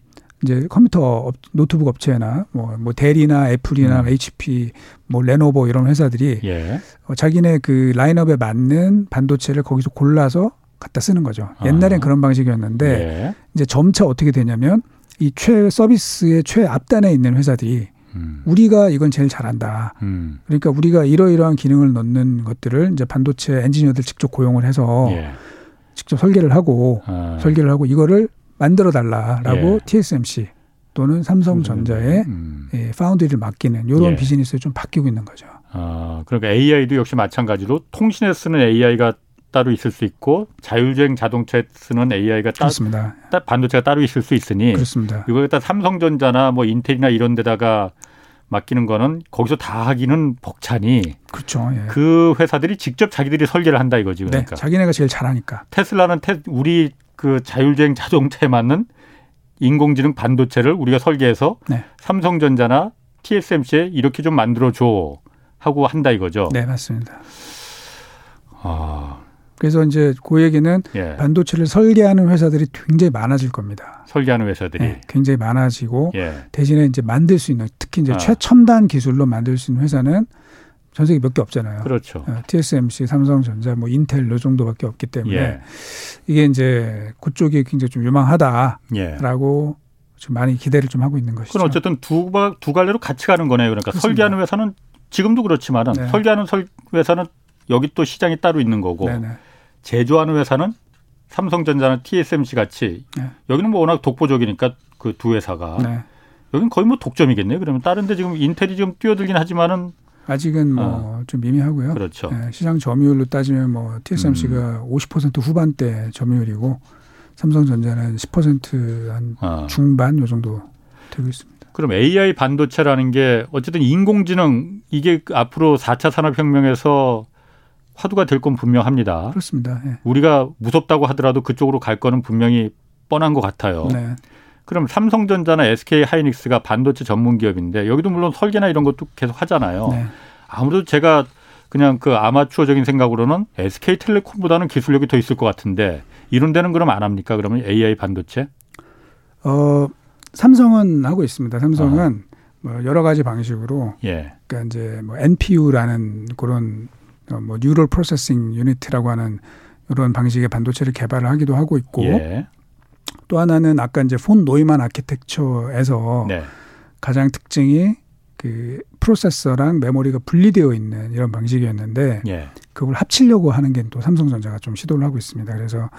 이제 컴퓨터 업, 노트북 업체나 뭐, 뭐 델이나 애플이나 음. 에이치피, 뭐 레노버 이런 회사들이 예. 어, 자기네 그 라인업에 맞는 반도체를 거기서 골라서 갖다 쓰는 거죠. 옛날엔 아. 그런 방식이었는데 예. 이제 점차 어떻게 되냐면 이 최 서비스의 최앞단에 있는 회사들이 음. 우리가 이건 제일 잘한다. 음. 그러니까 우리가 이러이러한 기능을 넣는 것들을 이제 반도체 엔지니어들 직접 고용을 해서 예. 직접 설계를 하고 아. 설계를 하고 이거를 만들어 달라라고 예. 티에스엠씨 또는 삼성전자의 음. 예, 파운드리를 맡기는 이런 예. 비즈니스에 좀 바뀌고 있는 거죠. 아, 그러니까 에이아이도 역시 마찬가지로 통신에 쓰는 에이아이가 따로 있을 수 있고 자율주행 자동차에 쓰는 에이아이가 따, 따, 반도체가 따로 있을 수 있으니 그렇습니다. 이거에 따라 삼성전자나 뭐 인텔이나 이런 데다가 맡기는 거는 거기서 다 하기는 벅차니 그렇죠. 예. 그 회사들이 직접 자기들이 설계를 한다 이거지 그러니까. 네, 자기네가 제일 잘하니까. 테슬라는 테, 우리 그 자율주행 자동차에 맞는 인공지능 반도체를 우리가 설계해서 네. 삼성전자나 티에스엠씨에 이렇게 좀 만들어줘 하고 한다 이거죠. 네, 맞습니다. 아... 그래서 이제 그 얘기는 예. 반도체를 설계하는 회사들이 굉장히 많아질 겁니다. 설계하는 회사들이 네, 굉장히 많아지고 예. 대신에 이제 만들 수 있는 특히 이제 아. 최첨단 기술로 만들 수 있는 회사는 전 세계 몇 개 없잖아요. 그렇죠. 티에스엠씨, 삼성전자, 뭐 인텔 이 정도밖에 없기 때문에 예. 이게 이제 그쪽이 굉장히 좀 유망하다라고 예. 좀 많이 기대를 좀 하고 있는 것이죠. 그럼 어쨌든 두, 두 갈래로 같이 가는 거네요. 그러니까 그렇습니다. 설계하는 회사는 지금도 그렇지만은 네. 설계하는 설, 회사는 여기 또 시장이 따로 있는 거고 네네. 제조하는 회사는 삼성전자나 티에스엠씨 같이 네. 여기는 뭐 워낙 독보적이니까 그 두 회사가 네. 여기는 거의 뭐 독점이겠네요. 그러면 다른데 지금 인텔이 좀 뛰어들긴 하지만은 아직은 뭐 좀 어. 미미하고요. 그렇죠. 네, 시장 점유율로 따지면 뭐 티에스엠씨가 음. 오십 퍼센트 후반대 점유율이고 삼성전자는 십 퍼센트 한 아. 중반 요 정도 되고 있습니다. 그럼 에이아이 반도체라는 게 어쨌든 인공지능 이게 앞으로 사 차 산업혁명에서 화두가 될 건 분명합니다. 그렇습니다. 예. 우리가 무섭다고 하더라도 그쪽으로 갈 거는 분명히 뻔한 것 같아요. 네. 그럼 삼성전자나 에스케이하이닉스가 반도체 전문 기업인데 여기도 물론 설계나 이런 것도 계속 하잖아요. 네. 아무래도 제가 그냥 그 아마추어적인 생각으로는 에스케이텔레콤보다는 기술력이 더 있을 것 같은데 이런 데는 그럼 안 합니까? 그러면 에이아이 반도체? 어, 삼성은 하고 있습니다. 삼성은 어. 뭐 여러 가지 방식으로. 예. 그러니까 이제 뭐 엔피유라는 그런 뭐 뉴럴 프로세싱 유닛이라고 하는 이런 방식의 반도체를 개발을 하기도 하고 있고 예. 또 하나는 아까 이제 폰 노이만 아키텍처에서 네. 가장 특징이 그 프로세서랑 메모리가 분리되어 있는 이런 방식이었는데 예. 그걸 합치려고 하는 게 또 삼성전자가 좀 시도를 하고 있습니다. 그래서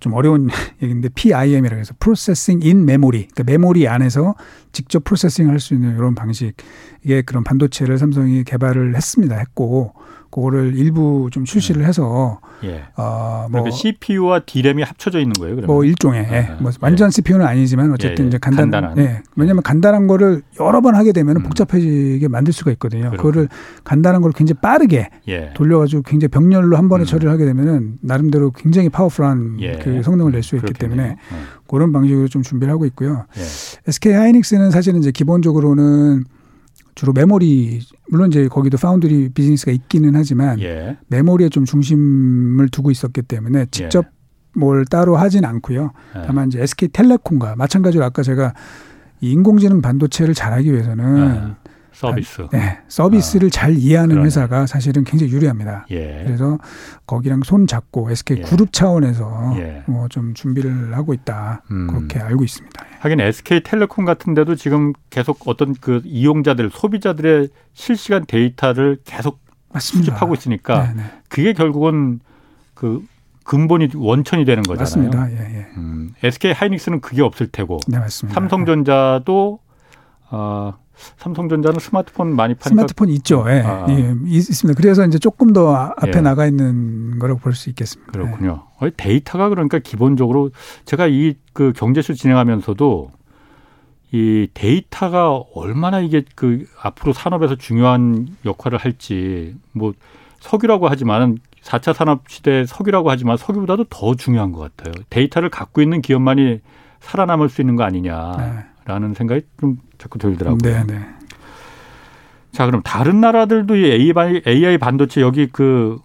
좀 어려운 얘기인데 피아이엠이라고 해서 프로세싱 인 메모리, 그러니까 메모리 안에서 직접 프로세싱할 수 있는 이런 방식의 그런 반도체를 삼성이 개발을 했습니다. 했고 그거를 일부 좀 출시를 해서 예. 어, 뭐 그러니까 씨피유와 디램이 합쳐져 있는 거예요. 그러면? 뭐 일종의 예. 뭐 완전 예. 씨피유는 아니지만 어쨌든 예. 이제 간단, 간단한 예. 왜냐하면 간단한 거를 여러 번 하게 되면 음. 복잡해지게 만들 수가 있거든요. 그렇구나. 그거를 간단한 걸 굉장히 빠르게 예. 돌려가지고 굉장히 병렬로 한 번에 음. 처리를 하게 되면은 나름대로 굉장히 파워풀한 예. 그 성능을 낼 수 있기 그렇겠네요. 때문에 예. 그런 방식으로 좀 준비를 하고 있고요. 예. 에스케이 하이닉스는 사실은 이제 기본적으로는 주로 메모리, 물론 이제 거기도 파운드리 비즈니스가 있기는 하지만 예. 메모리에 좀 중심을 두고 있었기 때문에 직접 예. 뭘 따로 하진 않고요. 예. 다만 이제 에스케이 텔레콤과 마찬가지로 아까 제가 이 인공지능 반도체를 잘하기 위해서는 예. 서비스. 아, 네. 서비스를 아, 잘 이해하는 그러네. 회사가 사실은 굉장히 유리합니다. 예. 그래서 거기랑 손 잡고 에스케이 예. 그룹 차원에서 예. 뭐 좀 준비를 하고 있다. 음. 그렇게 알고 있습니다. 하긴 에스케이 텔레콤 같은 데도 지금 계속 어떤 그 이용자들, 소비자들의 실시간 데이터를 계속 맞습니다. 수집하고 있으니까 네네. 그게 결국은 그 근본이 원천이 되는 거잖아요. 맞습니다. 예, 예. 음, 에스케이 하이닉스는 그게 없을 테고 네, 맞습니다. 삼성전자도 어, 삼성전자는 스마트폰 많이 파니까 스마트폰 있죠. 예. 아. 예, 있습니다. 그래서 이제 조금 더 앞에 예. 나가 있는 거라고 볼 수 있겠습니다. 그렇군요. 예. 데이터가 그러니까 기본적으로 제가 이 그 경제쇼 진행하면서도 이 데이터가 얼마나 이게 그 앞으로 산업에서 중요한 역할을 할지 뭐 석유라고 하지만 사 차 산업 시대 석유라고 하지만 석유보다도 더 중요한 것 같아요. 데이터를 갖고 있는 기업만이 살아남을 수 있는 거 아니냐. 예. 라는 생각이 좀 자꾸 들더라고요. 네, 네. 자, 그럼 다른 나라들도 이 에이아이 반도체 여기 그,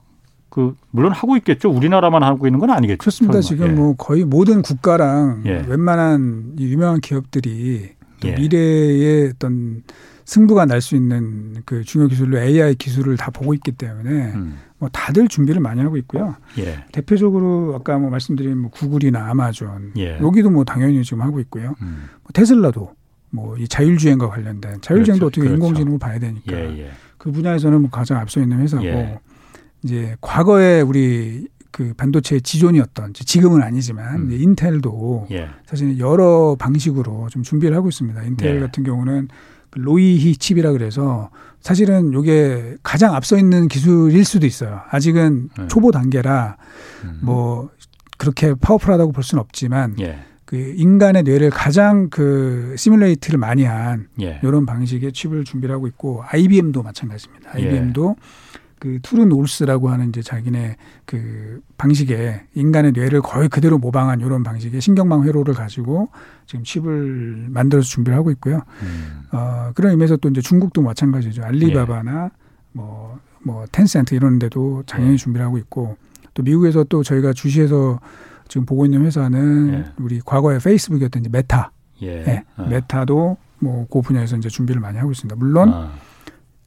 그, 물론 하고 있겠죠. 우리나라만 하고 있는 건 아니겠죠. 그렇습니다. 설마. 지금 예. 뭐 거의 모든 국가랑 예. 웬만한 유명한 기업들이 또 예. 미래의 어떤 승부가 날 수 있는 그 중요 기술로 에이아이 기술을 다 보고 있기 때문에 음. 뭐 다들 준비를 많이 하고 있고요. 예. 대표적으로 아까 뭐 말씀드린 뭐 구글이나 아마존 예. 여기도 뭐 당연히 지금 하고 있고요. 음. 테슬라도 뭐 이 자율주행과 관련된 자율주행도 그렇죠. 어떻게 그렇죠. 인공지능을 봐야 되니까 예, 예. 그 분야에서는 뭐 가장 앞서 있는 회사고 예. 이제 과거에 우리 그 반도체의 지존이었던 지금은 아니지만 음. 인텔도 예. 사실 여러 방식으로 좀 준비를 하고 있습니다. 인텔 예. 같은 경우는 로이히 칩이라 그래서 사실은 이게 가장 앞서 있는 기술일 수도 있어요. 아직은 네. 초보 단계라 음. 뭐 그렇게 파워풀하다고 볼 수는 없지만 예. 그 인간의 뇌를 가장 그 시뮬레이트를 많이 한 예. 이런 방식의 칩을 준비하고 있고 아이비엠도 마찬가지입니다. 아이비엠도 예. 그 투른 올스라고 하는 이제 자기네 그 방식에 인간의 뇌를 거의 그대로 모방한 이런 방식의 신경망 회로를 가지고 지금 칩을 만들어서 준비를 하고 있고요. 음. 어, 그런 의미에서 또 이제 중국도 마찬가지죠. 알리바바나 뭐뭐 예. 뭐 텐센트 이런 데도 당연히 예. 준비를 하고 있고 또 미국에서 또 저희가 주시에서 지금 보고 있는 회사는 예. 우리 과거에 페이스북이었던 이제 메타, 예. 예. 아. 메타도 뭐 그 분야에서 이제 준비를 많이 하고 있습니다. 물론. 아.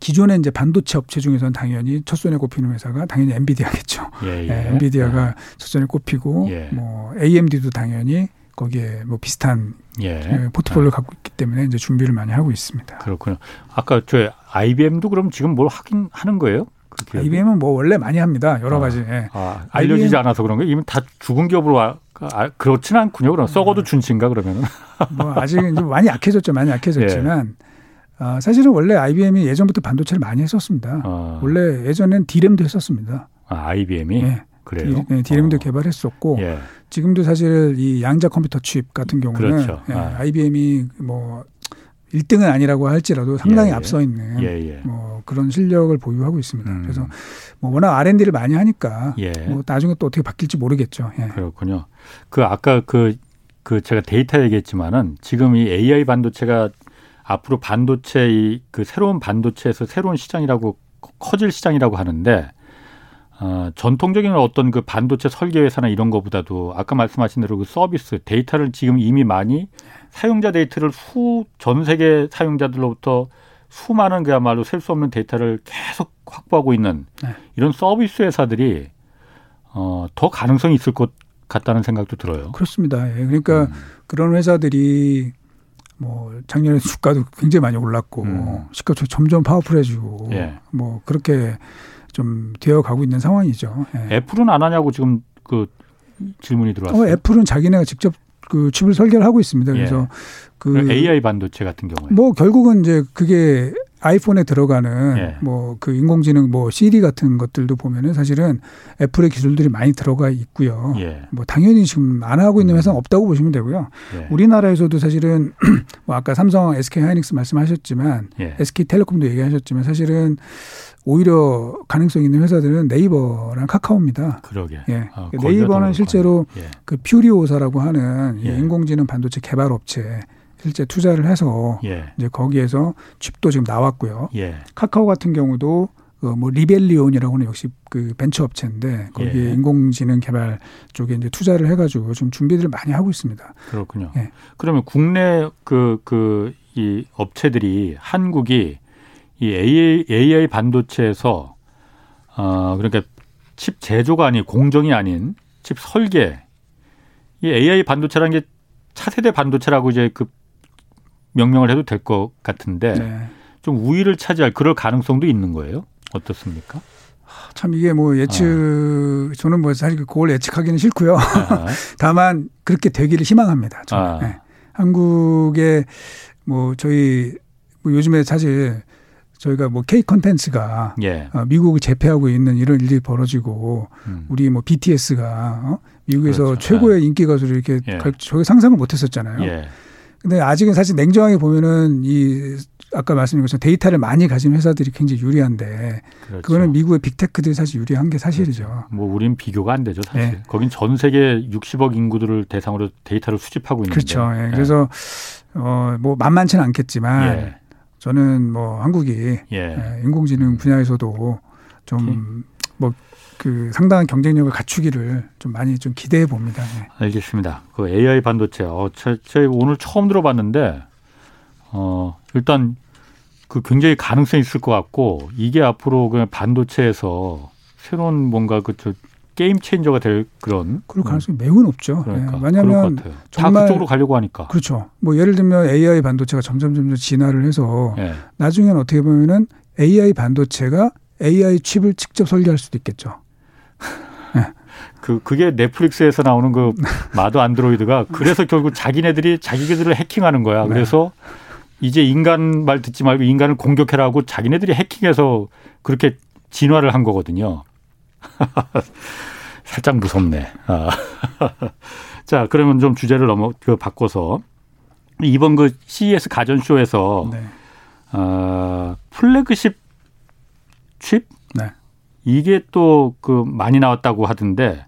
기존의 이제 반도체 업체 중에서는 당연히 첫 손에 꼽히는 회사가 당연히 엔비디아겠죠. 예, 예. 예, 엔비디아가 예. 첫 손에 꼽히고 예. 뭐 에이엠디도 당연히 거기에 뭐 비슷한 예. 포트폴리오를 아. 갖고 있기 때문에 이제 준비를 많이 하고 있습니다. 그렇군요. 아까 저 아이비엠도 그럼 지금 뭘 하긴 하는 거예요? 그 아이비엠은 뭐 원래 많이 합니다. 여러 아. 가지. 예. 아, 알려지지 아이비엠... 않아서 그런 거예요? 이미 다 죽은 기업으로 와. 아, 그렇진 않군요. 그럼 썩어도 네. 준치인가 그러면은? 뭐 아직은 좀 많이 약해졌죠. 많이 약해졌지만. 예. 아, 사실은 원래 아이비엠이 예전부터 반도체를 많이 했었습니다. 아. 원래 예전엔 디램도 했었습니다. 아, 아이비엠이? 네. 그래요? 네, 디램도 어. 개발했었고 예. 지금도 사실 이 양자 컴퓨터 칩 같은 경우는 그렇죠. 예, 아. 아이비엠이 뭐 일 등은 아니라고 할지라도 상당히 예, 예. 앞서 있는 예, 예. 뭐 그런 실력을 보유하고 있습니다. 음. 그래서 뭐 워낙 알앤디를 많이 하니까 예. 뭐 나중에 또 어떻게 바뀔지 모르겠죠. 예. 그렇군요. 그 아까 그, 그 제가 데이터 얘기했지만은 지금 이 에이아이 반도체가 앞으로 반도체 이 그 새로운 반도체에서 새로운 시장이라고 커질 시장이라고 하는데 어, 전통적인 어떤 그 반도체 설계 회사나 이런 거보다도 아까 말씀하신 대로 그 서비스 데이터를 지금 이미 많이 사용자 데이터를 후 전 세계 사용자들로부터 수많은 그야말로 셀 수 없는 데이터를 계속 확보하고 있는 네. 이런 서비스 회사들이 어, 더 가능성이 있을 것 같다는 생각도 들어요. 그렇습니다. 예. 그러니까 음. 그런 회사들이 뭐 작년에 주가도 굉장히 많이 올랐고 음. 시가총액 점점 파워풀해지고 예. 뭐 그렇게 좀 되어가고 있는 상황이죠. 예. 애플은 안 하냐고 지금 그 질문이 들어왔어요. 어, 애플은 자기네가 직접 그 칩을 설계를 하고 있습니다. 그래서 예. 그 에이아이 반도체 같은 경우에 뭐 결국은 이제 그게 아이폰에 들어가는 예. 뭐 그 인공지능 뭐 시리 같은 것들도 보면은 사실은 애플의 기술들이 많이 들어가 있고요. 예. 뭐 당연히 지금 안 하고 있는 회사는 없다고 보시면 되고요. 예. 우리나라에서도 사실은 뭐 아까 삼성, 에스케이 하이닉스 말씀하셨지만 예. 에스케이 텔레콤도 얘기하셨지만 사실은 오히려 가능성 있는 회사들은 네이버랑 카카오입니다. 그러게. 예. 어, 네이버는 실제로 예. 그 퓨리오사라고 하는 예. 인공지능 반도체 개발 업체 실제 투자를 해서 예. 이제 거기에서 칩도 지금 나왔고요. 예. 카카오 같은 경우도 뭐 리벨리온이라고 하는 역시 그 벤처 업체인데 거기에 예. 인공지능 개발 쪽에 이제 투자를 해가지고 좀 준비들을 많이 하고 있습니다. 그렇군요. 예. 그러면 국내 그 그 이 업체들이 한국이 이 에이아이, 에이아이 반도체에서 어, 그러니까 칩 제조가 아닌 공정이 아닌 칩 설계 이 에이아이 반도체라는 게 차세대 반도체라고 이제 그 명명을 해도 될 것 같은데 네. 좀 우위를 차지할 그럴 가능성도 있는 거예요? 어떻습니까? 참 이게 뭐 예측 아. 저는 뭐 사실 그걸 예측하기는 싫고요. 아. 다만 그렇게 되기를 희망합니다. 저는. 아. 네. 한국의 뭐 저희 뭐 요즘에 사실 저희가 뭐 K 컨텐츠가 예. 미국을 제패하고 있는 이런 일이 벌어지고 음. 우리 뭐 비티에스가 어? 미국에서 그렇죠. 최고의 네. 인기 가수로 이렇게 예. 갈, 저희 상상을 못했었잖아요. 예. 근데 아직은 사실 냉정하게 보면은 이 아까 말씀드린 것처럼 데이터를 많이 가진 회사들이 굉장히 유리한데 그렇죠. 그거는 미국의 빅테크들이 사실 유리한 게 사실이죠. 뭐 우린 비교가 안 되죠. 사실. 네. 거긴 전 세계 육십억 인구들을 대상으로 데이터를 수집하고 있는데. 그렇죠. 예. 네. 그래서 어, 뭐 만만치는 않겠지만 예. 저는 뭐 한국이 예. 인공지능 분야에서도 좀 뭐 그 상당한 경쟁력을 갖추기를 좀 많이 좀 기대해 봅니다. 네. 알겠습니다. 그 에이아이 반도체, 어, 제가 오늘 처음 들어봤는데, 어, 일단 그 굉장히 가능성이 있을 것 같고, 이게 앞으로 그냥 반도체에서 새로운 뭔가 그 저 게임 체인저가 될 그런 그럴 가능성이 매우 높죠. 그러니까. 네. 왜냐하면 다 그쪽으로 가려고 하니까. 그렇죠. 뭐 예를 들면 에이아이 반도체가 점점 점점 진화를 해서 네. 나중에는 어떻게 보면은 에이아이 반도체가 에이아이 칩을 직접 설계할 수도 있겠죠. 네. 그 그게 넷플릭스에서 나오는 그 마더 안드로이드가 그래서 결국 자기네들이 자기네들을 해킹하는 거야. 그래서 네. 이제 인간 말 듣지 말고 인간을 공격해라고 자기네들이 해킹해서 그렇게 진화를 한 거거든요. 살짝 무섭네. 아. 자, 그러면 좀 주제를 넘어 그 바꿔서 이번 그 씨이에스 가전쇼에서 네. 어, 플래그십 칩 네. 이게 또 그 많이 나왔다고 하던데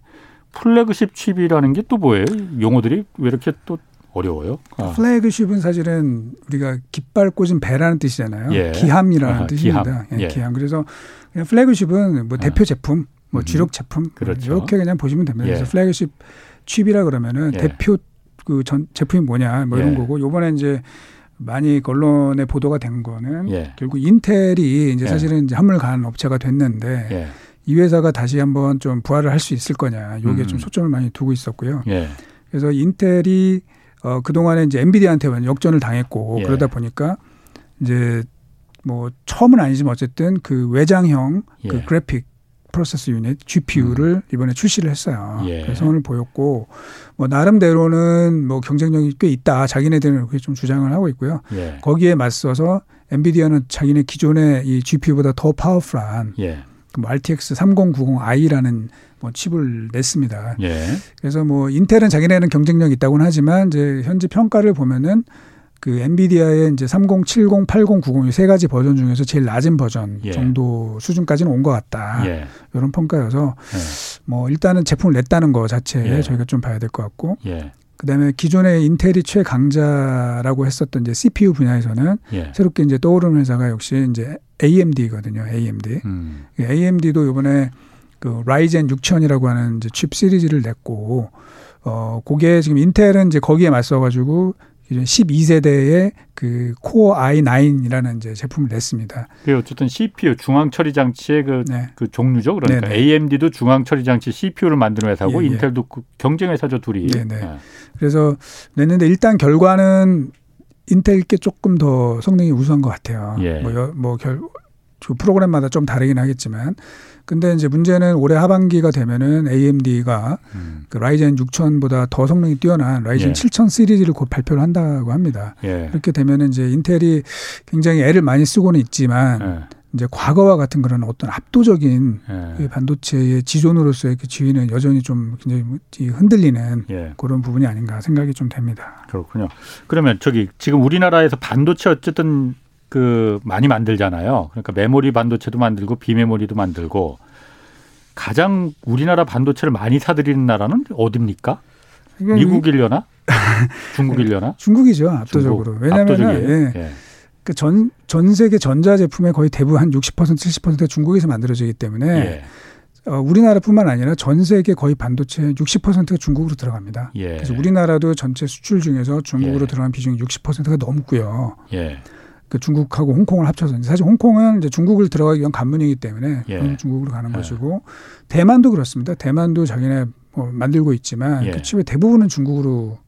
플래그십 칩이라는 게 또 뭐예요? 용어들이 왜 이렇게 또 어려워요? 아. 플래그십은 사실은 우리가 깃발 꽂은 배라는 뜻이잖아요. 예. 기함이라는 아, 뜻입니다. 기함. 예, 기함. 그래서 그냥 플래그십은 뭐 대표 제품. 아. 뭐 주력 제품 그렇죠. 이렇게 그냥 보시면 됩니다. 예. 그래서 플래그십 칩이라 그러면은 예. 대표 그 전 제품이 뭐냐 뭐 이런 예. 거고 요번에 이제 많이 언론에 보도가 된 거는 예. 결국 인텔이 이제 사실은 예. 이제 한물 간 업체가 됐는데 예. 이 회사가 다시 한번 좀 부활을 할 수 있을 거냐 요게 음. 좀 초점을 많이 두고 있었고요. 예. 그래서 인텔이 어 그동안에 이제 엔비디아한테 역전을 당했고 예. 그러다 보니까 이제 뭐 처음은 아니지만 어쨌든 그 외장형 예. 그 그래픽 프로세스 유닛 지피유를 이번에 출시를 했어요. 예. 그래서 성을 보였고 뭐 나름대로는 뭐 경쟁력이 꽤 있다. 자기네들은 이렇게 좀 주장을 하고 있고요. 예. 거기에 맞서서 엔비디아는 자기네 기존의 이 지피유보다 더 파워풀한 예. 뭐 알티엑스 삼공구공 아이라는 뭐 칩을 냈습니다. 예. 그래서 뭐 인텔은 자기네는 경쟁력이 있다고는 하지만 이제 현재 평가를 보면은 그 엔비디아의 이제 삼공, 칠공, 팔공, 구공 이 세 가지 버전 중에서 제일 낮은 버전 예. 정도 수준까지는 온 것 같다. 예. 이런 평가여서 예. 뭐 일단은 제품을 냈다는 거 자체에 예. 저희가 좀 봐야 될 것 같고 예. 그다음에 기존의 인텔이 최강자라고 했었던 이제 씨피유 분야에서는 예. 새롭게 이제 떠오르는 회사가 역시 이제 에이엠디거든요. 에이엠디. 음. 에이엠디도 이번에 그 라이젠 육천이라고 하는 이제 칩 시리즈를 냈고 어 그게 지금 인텔은 이제 거기에 맞서 가지고 십이 세대의 그 코어 아이 나인이라는 이제 제품을 냈습니다. 그게 어쨌든 씨피유 중앙 처리 장치의 그, 네. 그 종류죠. 그러니까 네네. 에이엠디도 중앙 처리 장치 씨피유를 만드는 회사고 예, 예. 인텔도 경쟁 회사죠, 둘이. 네. 그래서 냈는데 일단 결과는 인텔께 조금 더 성능이 우수한 것 같아요. 예. 뭐, 뭐 결, 프로그램마다 좀 다르긴 하겠지만. 근데 이제 문제는 올해 하반기가 되면은 에이엠디가 음. 그 라이젠 육천보다 더 성능이 뛰어난 라이젠 예. 칠천 시리즈를 곧 발표를 한다고 합니다. 예. 그렇게 되면은 이제 인텔이 굉장히 애를 많이 쓰고는 있지만 예. 이제 과거와 같은 그런 어떤 압도적인 예. 반도체의 지존으로서의 그 지위는 여전히 좀 굉장히 흔들리는 예. 그런 부분이 아닌가 생각이 좀 됩니다. 그렇군요. 그러면 저기 지금 우리나라에서 반도체 어쨌든 그 많이 만들잖아요. 그러니까 메모리 반도체도 만들고 비메모리도 만들고 가장 우리나라 반도체를 많이 사들이는 나라는 어디입니까? 미국이려나? 중국이려나? 중국이죠. 압도적으로. 중국. 왜냐하면 예. 예. 그 전, 전 세계 전자 제품의 거의 대부분 한 육십 퍼센트 칠십 퍼센트가 중국에서 만들어지기 때문에 예. 어, 우리나라뿐만 아니라 전 세계 거의 반도체의 육십 퍼센트가 중국으로 들어갑니다. 예. 그래서 우리나라도 전체 수출 중에서 중국으로 예. 들어간 비중이 육십 퍼센트가 넘고요. 예. 그 중국하고 홍콩을 합쳐서 사실 홍콩은 이제 중국을 들어가기 위한 관문이기 때문에 예. 중국으로 가는 예. 것이고 대만도 그렇습니다. 대만도 자기네 뭐 만들고 있지만 예. 그 칩의 대부분은 중국으로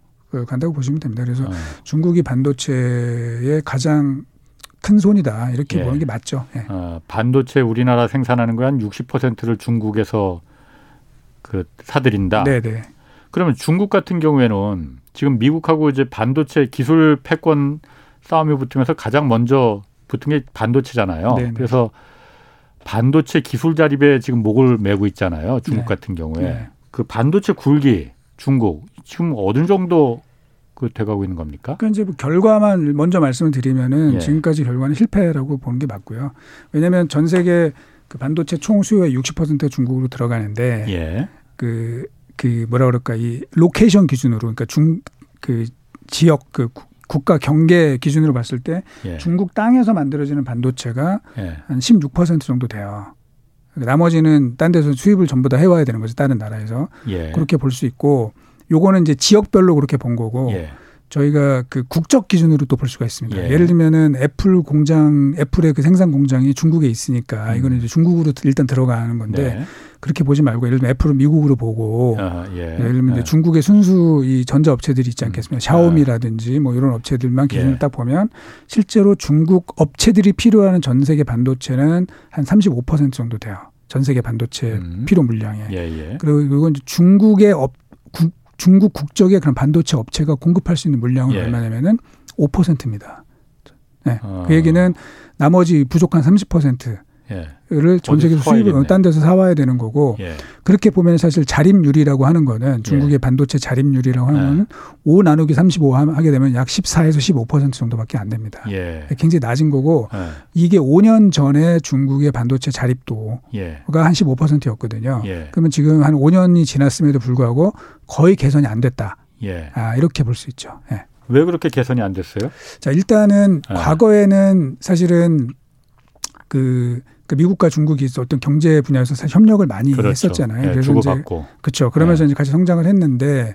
간다고 보시면 됩니다. 그래서 어. 중국이 반도체의 가장 큰 손이다 이렇게 예. 보는 게 맞죠. 예. 어, 반도체 우리나라 생산하는 거에 한 육십 퍼센트를 중국에서 그 사들인다. 네네. 그러면 중국 같은 경우에는 지금 미국하고 이제 반도체 기술 패권 싸움이 붙으면서 가장 먼저 붙은 게 반도체잖아요. 네네. 그래서 반도체 기술 자립에 지금 목을 메고 있잖아요. 중국 네. 같은 경우에. 네. 그 반도체 굴기 중국 지금 어느 정도 그 돼가고 있는 겁니까? 그러니까 이제 뭐 결과만 먼저 말씀을 드리면은 예. 지금까지 결과는 실패라고 보는 게 맞고요. 왜냐하면 전 세계 그 반도체 총 수요의 육십 퍼센트가 중국으로 들어가는데 예. 그, 그 뭐라 그럴까 이 로케이션 기준으로 그러니까 중 그 지역 그 국가 경계 기준으로 봤을 때 예. 중국 땅에서 만들어지는 반도체가 예. 한 십육 퍼센트 정도 돼요. 나머지는 딴 데서 수입을 전부 다 해와야 되는 거죠. 다른 나라에서. 예. 그렇게 볼 수 있고 요거는 이제 지역별로 그렇게 본 거고 예. 저희가 그 국적 기준으로 또 볼 수가 있습니다. 예. 예를 들면은 애플 공장, 애플의 그 생산 공장이 중국에 있으니까 음. 이거는 이제 중국으로 일단 들어가는 건데 네. 그렇게 보지 말고 예를 들면 애플은 미국으로 보고 아, 예. 예를 들면 예. 중국의 순수 이 전자 업체들이 있지 않겠습니까? 음. 샤오미라든지 뭐 이런 업체들만 기준을 예. 딱 보면 실제로 중국 업체들이 필요하는 전 세계 반도체는 한 삼십오 퍼센트 정도 돼요. 전 세계 반도체 음. 필요 물량에. 예, 예. 그리고 이건 중국의 업 국, 중국 국적의 그런 반도체 업체가 공급할 수 있는 물량은 예. 얼마냐면은 오 퍼센트입니다. 네. 어. 그 얘기는 나머지 부족한 삼십 퍼센트를 예. 전 세계에서 수입을 딴 데서 사와야 되는 거고 예. 그렇게 보면 사실 자립률이라고 하는 거는 중국의 예. 반도체 자립률이라고 하는 거는 예. 오 나누기 삼십오 하게 되면 약 십사에서 십오 퍼센트 정도밖에 안 됩니다. 예. 굉장히 낮은 거고 예. 이게 오 년 전에 중국의 반도체 자립도가 예. 한 십오 퍼센트였거든요. 예. 그러면 지금 한 오 년이 지났음에도 불구하고 거의 개선이 안 됐다. 예. 아, 이렇게 볼 수 있죠. 예. 왜 그렇게 개선이 안 됐어요? 자, 일단은 예. 과거에는 사실은 그 미국과 중국이 어떤 경제 분야에서 사실 협력을 많이 그렇죠. 했었잖아요. 네, 그래서 주고받고. 그렇죠. 그러면서 네. 이제 같이 성장을 했는데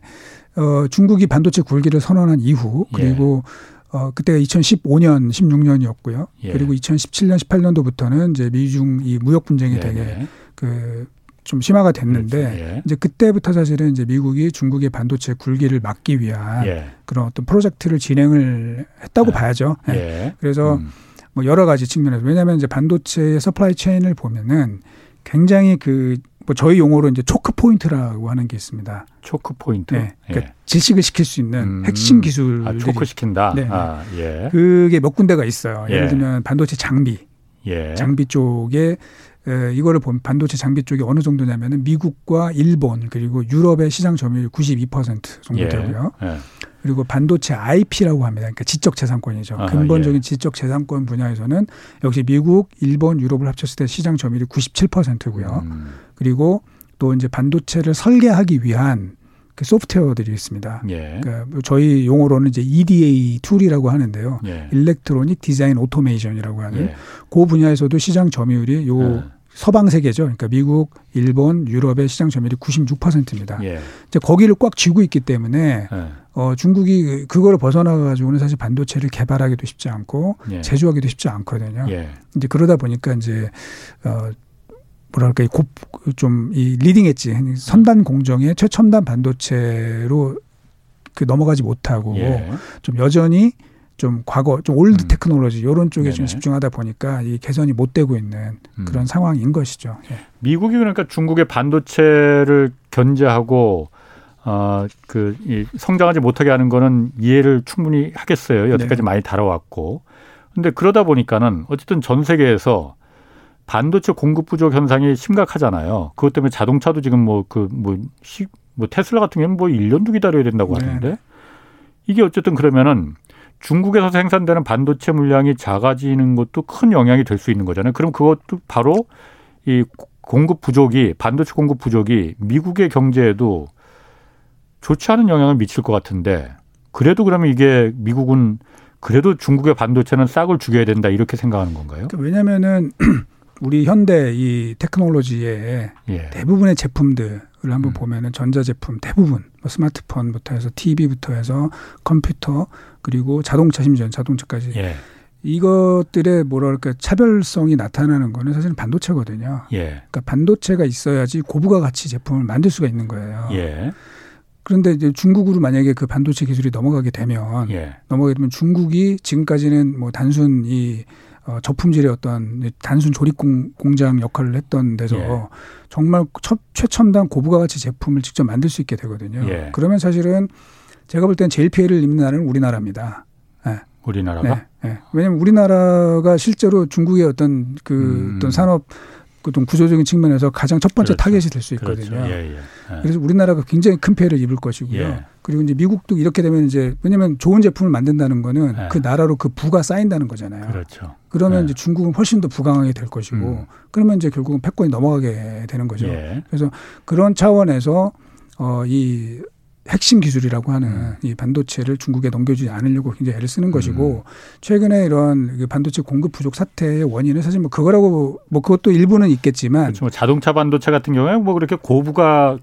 어, 중국이 반도체 굴기를 선언한 이후 그리고 예. 어, 그때가 이천십오 년 십육 년이었고요. 예. 그리고 이천십칠 년 십팔 년도부터는 이제 미중 이 무역 분쟁이 예. 되게 그 좀 심화가 됐는데 예. 이제 그때부터 사실은 이제 미국이 중국의 반도체 굴기를 막기 위한 예. 그런 어떤 프로젝트를 진행을 했다고 예. 봐야죠. 예. 예. 그래서 음. 뭐 여러 가지 측면에서 왜냐하면 이제 반도체의 서플라이 체인을 보면은 굉장히 그 뭐 저희 용어로 이제 초크 포인트라고 하는 게 있습니다. 초크 포인트. 네. 그러니까 예. 질식을 시킬 수 있는 음. 핵심 기술. 아, 초크 시킨다. 네. 아, 예. 그게 몇 군데가 있어요. 예를 예. 들면 반도체 장비. 예. 장비 쪽에 이거를 보면 반도체 장비 쪽이 어느 정도냐면은 미국과 일본 그리고 유럽의 시장 점유율 구십이 퍼센트 정도 되고요. 예. 예. 그리고 반도체 아이피라고 합니다. 그러니까 지적재산권이죠. 아하, 근본적인 예. 지적재산권 분야에서는 역시 미국, 일본, 유럽을 합쳤을 때 시장 점유율이 구십칠 퍼센트고요. 음. 그리고 또 이제 반도체를 설계하기 위한 그 소프트웨어들이 있습니다. 예. 그러니까 저희 용어로는 이제 이디에이 툴이라고 하는데요. 예. 일렉트로닉 디자인 오토메이션이라고 하는 예. 그 분야에서도 시장 점유율이 요 예. 서방 세계죠. 그러니까 미국, 일본, 유럽의 시장 점유율이 구십육 퍼센트입니다. 예. 이제 거기를 꽉 쥐고 있기 때문에 예. 어, 중국이 그걸 벗어나가지고는 사실 반도체를 개발하기도 쉽지 않고 예. 제조하기도 쉽지 않거든요. 예. 이제 그러다 보니까 이제 어, 뭐랄까 좀 이 리딩 엣지 선단 공정의 최첨단 반도체로 그 넘어가지 못하고 예. 좀 여전히 좀 과거, 좀 올드 음. 테크놀로지 이런 쪽에 네네. 좀 집중하다 보니까 이 개선이 못 되고 있는 그런 음. 상황인 것이죠. 예. 미국이 그러니까 중국의 반도체를 견제하고 어, 그 이 성장하지 못하게 하는 거는 이해를 충분히 하겠어요. 여태까지 네. 많이 다뤄왔고. 그런데 그러다 보니까는 어쨌든 전 세계에서 반도체 공급 부족 현상이 심각하잖아요. 그것 때문에 자동차도 지금 뭐 그 뭐 시 뭐 테슬라 같은 경우는 뭐 일 년도 기다려야 된다고 네. 하는데 이게 어쨌든 그러면은 중국에서 생산되는 반도체 물량이 작아지는 것도 큰 영향이 될 수 있는 거잖아요. 그럼 그것도 바로 이 공급 부족이 반도체 공급 부족이 미국의 경제에도 좋지 않은 영향을 미칠 것 같은데 그래도 그러면 이게 미국은 그래도 중국의 반도체는 싹을 죽여야 된다 이렇게 생각하는 건가요? 왜냐하면은 우리 현대 이 테크놀로지의 예. 대부분의 제품들 를 한번 음. 보면은 전자제품 대부분 뭐 스마트폰부터 해서 티비부터 해서 컴퓨터 그리고 자동차 심지어 자동차까지 예. 이것들의 뭐랄까 차별성이 나타나는 거는 사실은 반도체거든요. 예. 그러니까 반도체가 있어야지 고부가 가치 제품을 만들 수가 있는 거예요. 예. 그런데 이제 중국으로 만약에 그 반도체 기술이 넘어가게 되면 예. 넘어가게 되면 중국이 지금까지는 뭐 단순 이 어, 저품질의 어떤 단순 조립 공장 역할을 했던 데서 예. 정말 첫, 최첨단 고부가 가치 제품을 직접 만들 수 있게 되거든요. 예. 그러면 사실은 제가 볼 때는 제일 피해를 입는 나라는 우리나라입니다. 네. 우리나라가? 네. 네. 왜냐하면 우리나라가 실제로 중국의 어떤 그 음. 어떤 산업 어떤 구조적인 측면에서 가장 첫 번째 그렇죠. 타겟이 될 수 있거든요. 그렇죠. 예, 예. 예. 그래서 우리나라가 굉장히 큰 피해를 입을 것이고요. 예. 그리고 이제 미국도 이렇게 되면 이제 왜냐하면 좋은 제품을 만든다는 거는 예. 그 나라로 그 부가 쌓인다는 거잖아요. 그렇죠. 그러면 예. 이제 중국은 훨씬 더 부강하게 될 것이고 음. 그러면 이제 결국은 패권이 넘어가게 되는 거죠. 예. 그래서 그런 차원에서 어, 이 핵심 기술이라고 하는 음. 이 반도체를 중국에 넘겨주지 않으려고 굉장히 애를 쓰는 것이고 음. 최근에 이런 반도체 공급 부족 사태의 원인은 사실 뭐 그거라고 뭐 그것도 일부는 있겠지만 그렇죠. 뭐 자동차 반도체 같은 경우에 뭐 그렇게 고부가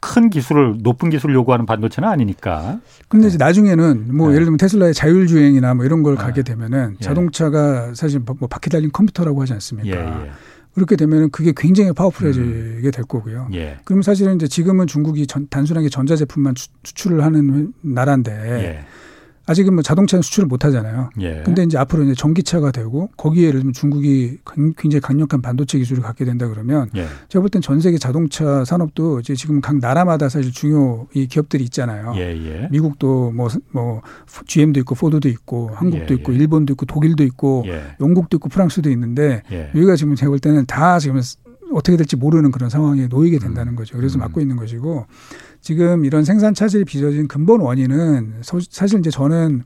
큰 기술을 높은 기술을 요구하는 반도체는 아니니까. 그런데 네. 이제 나중에는 뭐 네. 예를 들면 테슬라의 자율주행이나 뭐 이런 걸 네. 가게 되면은 예. 자동차가 사실 뭐 바퀴 달린 컴퓨터라고 하지 않습니까? 예, 예. 그렇게 되면 그게 굉장히 파워풀해지게 될 거고요. 예. 그럼 사실은 이제 지금은 중국이 전, 단순하게 전자제품만 주, 수출을 하는 나라인데 예. 아직은 뭐 자동차는 수출을 못 하잖아요. 그런데 예. 이제 앞으로 이제 전기차가 되고 거기에 예를 들면 중국이 굉장히 강력한 반도체 기술을 갖게 된다 그러면 예. 제가 볼 땐 전 세계 자동차 산업도 이제 지금 각 나라마다 사실 중요 이 기업들이 있잖아요. 예, 예. 미국도 뭐, 뭐 지엠도 있고 포드도 있고 한국도 예, 있고 예. 일본도 있고 독일도 있고 예. 영국도 있고 프랑스도 있는데 예. 여기가 지금 제가 볼 때는 다 지금 어떻게 될지 모르는 그런 상황에 놓이게 된다는 거죠. 그래서 음. 막고 있는 것이고 지금 이런 생산 차질이 빚어진 근본 원인은 사실 이제 저는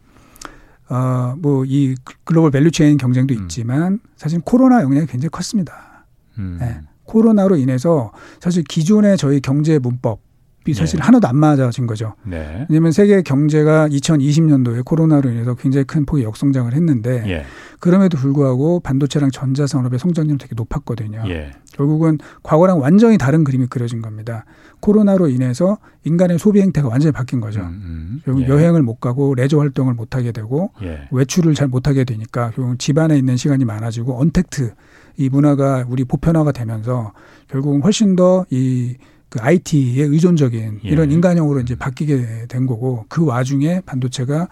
어 뭐 이 글로벌 밸류체인 경쟁도 있지만 사실 코로나 영향이 굉장히 컸습니다. 음. 네. 코로나로 인해서 사실 기존의 저희 경제 문법이 사실 네. 하나도 안 맞아진 거죠. 네. 왜냐하면 세계 경제가 이천이십 년도에 코로나로 인해서 굉장히 큰 폭의 역성장을 했는데 예. 그럼에도 불구하고 반도체랑 전자산업의 성장률이 되게 높았거든요. 예. 결국은 과거랑 완전히 다른 그림이 그려진 겁니다. 코로나로 인해서 인간의 소비 행태가 완전히 바뀐 거죠. 음, 음. 결국 예. 여행을 못 가고 레저 활동을 못 하게 되고 예. 외출을 잘 못 하게 되니까 결국 집안에 있는 시간이 많아지고 언택트 이 문화가 우리 보편화가 되면서 결국은 훨씬 더 이 그 아이티에 의존적인 예. 이런 인간형으로 이제 바뀌게 된 거고 그 와중에 반도체가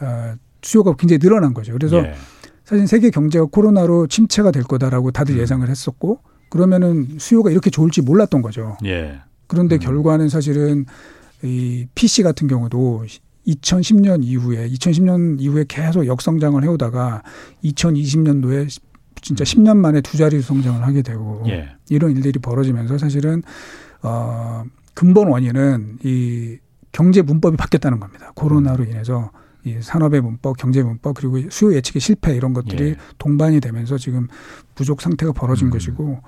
어, 수요가 굉장히 늘어난 거죠. 그래서 예. 사실 세계 경제가 코로나로 침체가 될 거다라고 다들 음. 예상을 했었고. 그러면은 수요가 이렇게 좋을지 몰랐던 거죠. 예. 그런데 음. 결과는 사실은 이 피씨 같은 경우도 이천십 년 이후에 이천십 년 이후에 계속 역성장을 해오다가 이천이십 년도에 진짜 음. 십 년 만에 두 자리 성장을 하게 되고 예. 이런 일들이 벌어지면서 사실은 어, 근본 원인은 이 경제 문법이 바뀌었다는 겁니다. 코로나로 음. 인해서. 이 산업의 문법, 경제 문법 그리고 수요 예측의 실패 이런 것들이 예. 동반이 되면서 지금 부족 상태가 벌어진 음. 것이고